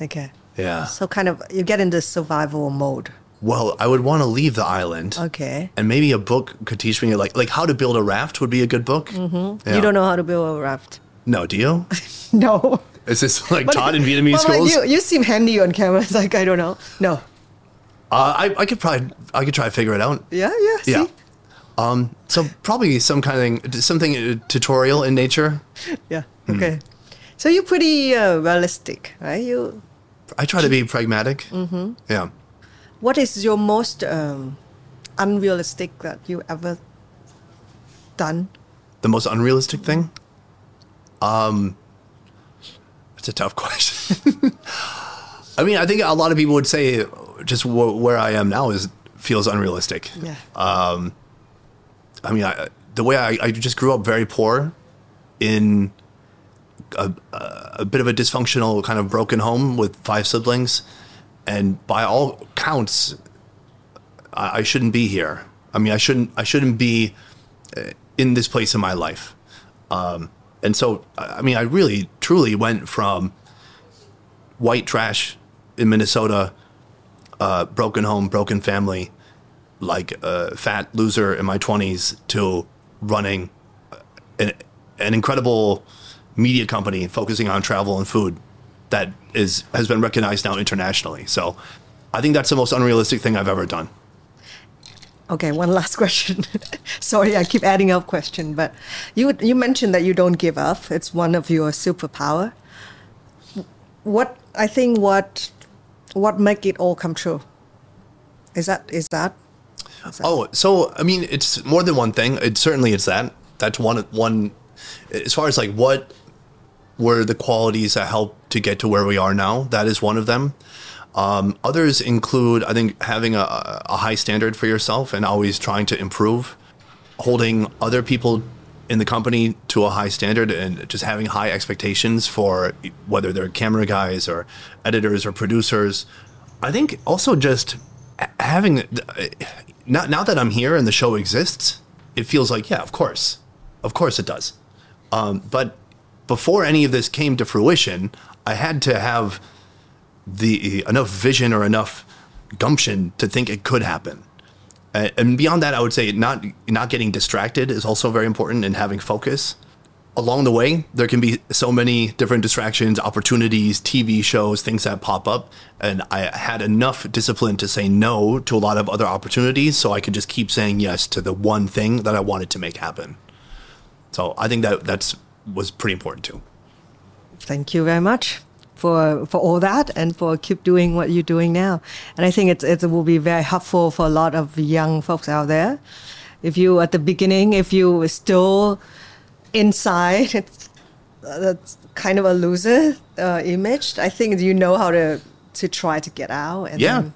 Okay. Okay. Yeah. So kind of you get into survival mode. Well, I would want to leave the island. Okay. And maybe a book could teach me like like How to Build a Raft would be a good book. Mm-hmm. Yeah. You don't know how to build a raft. No, do you? No. Is this like but, taught in Vietnamese but, schools? But you, you seem handy on camera. It's like, I don't know. No. Uh, I, I could probably, I could try to figure it out. Yeah, yeah. See? Yeah. Um, so probably some kind of something uh, tutorial in nature. Yeah. Okay. Mm. So you're pretty uh, realistic, right? You. I try to be pragmatic. Mm-hmm. Yeah. What is your most um, unrealistic that you ever done? The most unrealistic thing? Um, it's a tough question. I mean, I think a lot of people would say just w- where I am now is feels unrealistic. Yeah. Um. I mean, I, the way I, I just grew up very poor in a, a bit of a dysfunctional kind of broken home with five siblings. And by all counts, I, I shouldn't be here. I mean, I shouldn't I shouldn't be in this place in my life. Um, and so, I mean, I really, truly went from white trash in Minnesota, uh, broken home, broken family, like a fat loser in my twenties to running an, an incredible media company focusing on travel and food that is has been recognized now internationally. So I think that's the most unrealistic thing I've ever done. Okay, one last question. Sorry, I keep adding up question, but you you mentioned that you don't give up. It's one of your superpower. What I think what what make it all come true? Is that is that Oh, so, I mean, it's more than one thing. It certainly it's that. That's one, one, as far as like what were the qualities that helped to get to where we are now, that is one of them. Um, others include, I think, having a, a high standard for yourself and always trying to improve, holding other people in the company to a high standard and just having high expectations for whether they're camera guys or editors or producers. I think also just having... Uh, Now, now that I'm here and the show exists, it feels like, yeah, of course. Of course it does. Um, but before any of this came to fruition, I had to have the enough vision or enough gumption to think it could happen. And beyond that, I would say not not getting distracted is also very important, and having focus. Along the way, there can be so many different distractions, opportunities, T V shows, things that pop up. And I had enough discipline to say no to a lot of other opportunities, so I could just keep saying yes to the one thing that I wanted to make happen. So I think that that's was pretty important too. Thank you very much for for all that, and for keep doing what you're doing now. And I think it's, it will be very helpful for a lot of young folks out there. If you, at the beginning, if you were still inside, it's that's kind of a loser uh, image. I think you know how to to try to get out. And yeah. Then,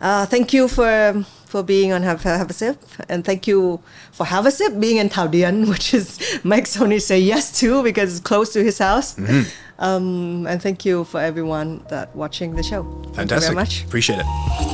uh, thank you for for being on Have, Have a Sip, and thank you for Have a Sip being in Thảo Điền, which is makes Sonny say yes to because it's close to his house. Mm-hmm. Um, and thank you for everyone that watching the show. Fantastic. Thank you very much. Appreciate it.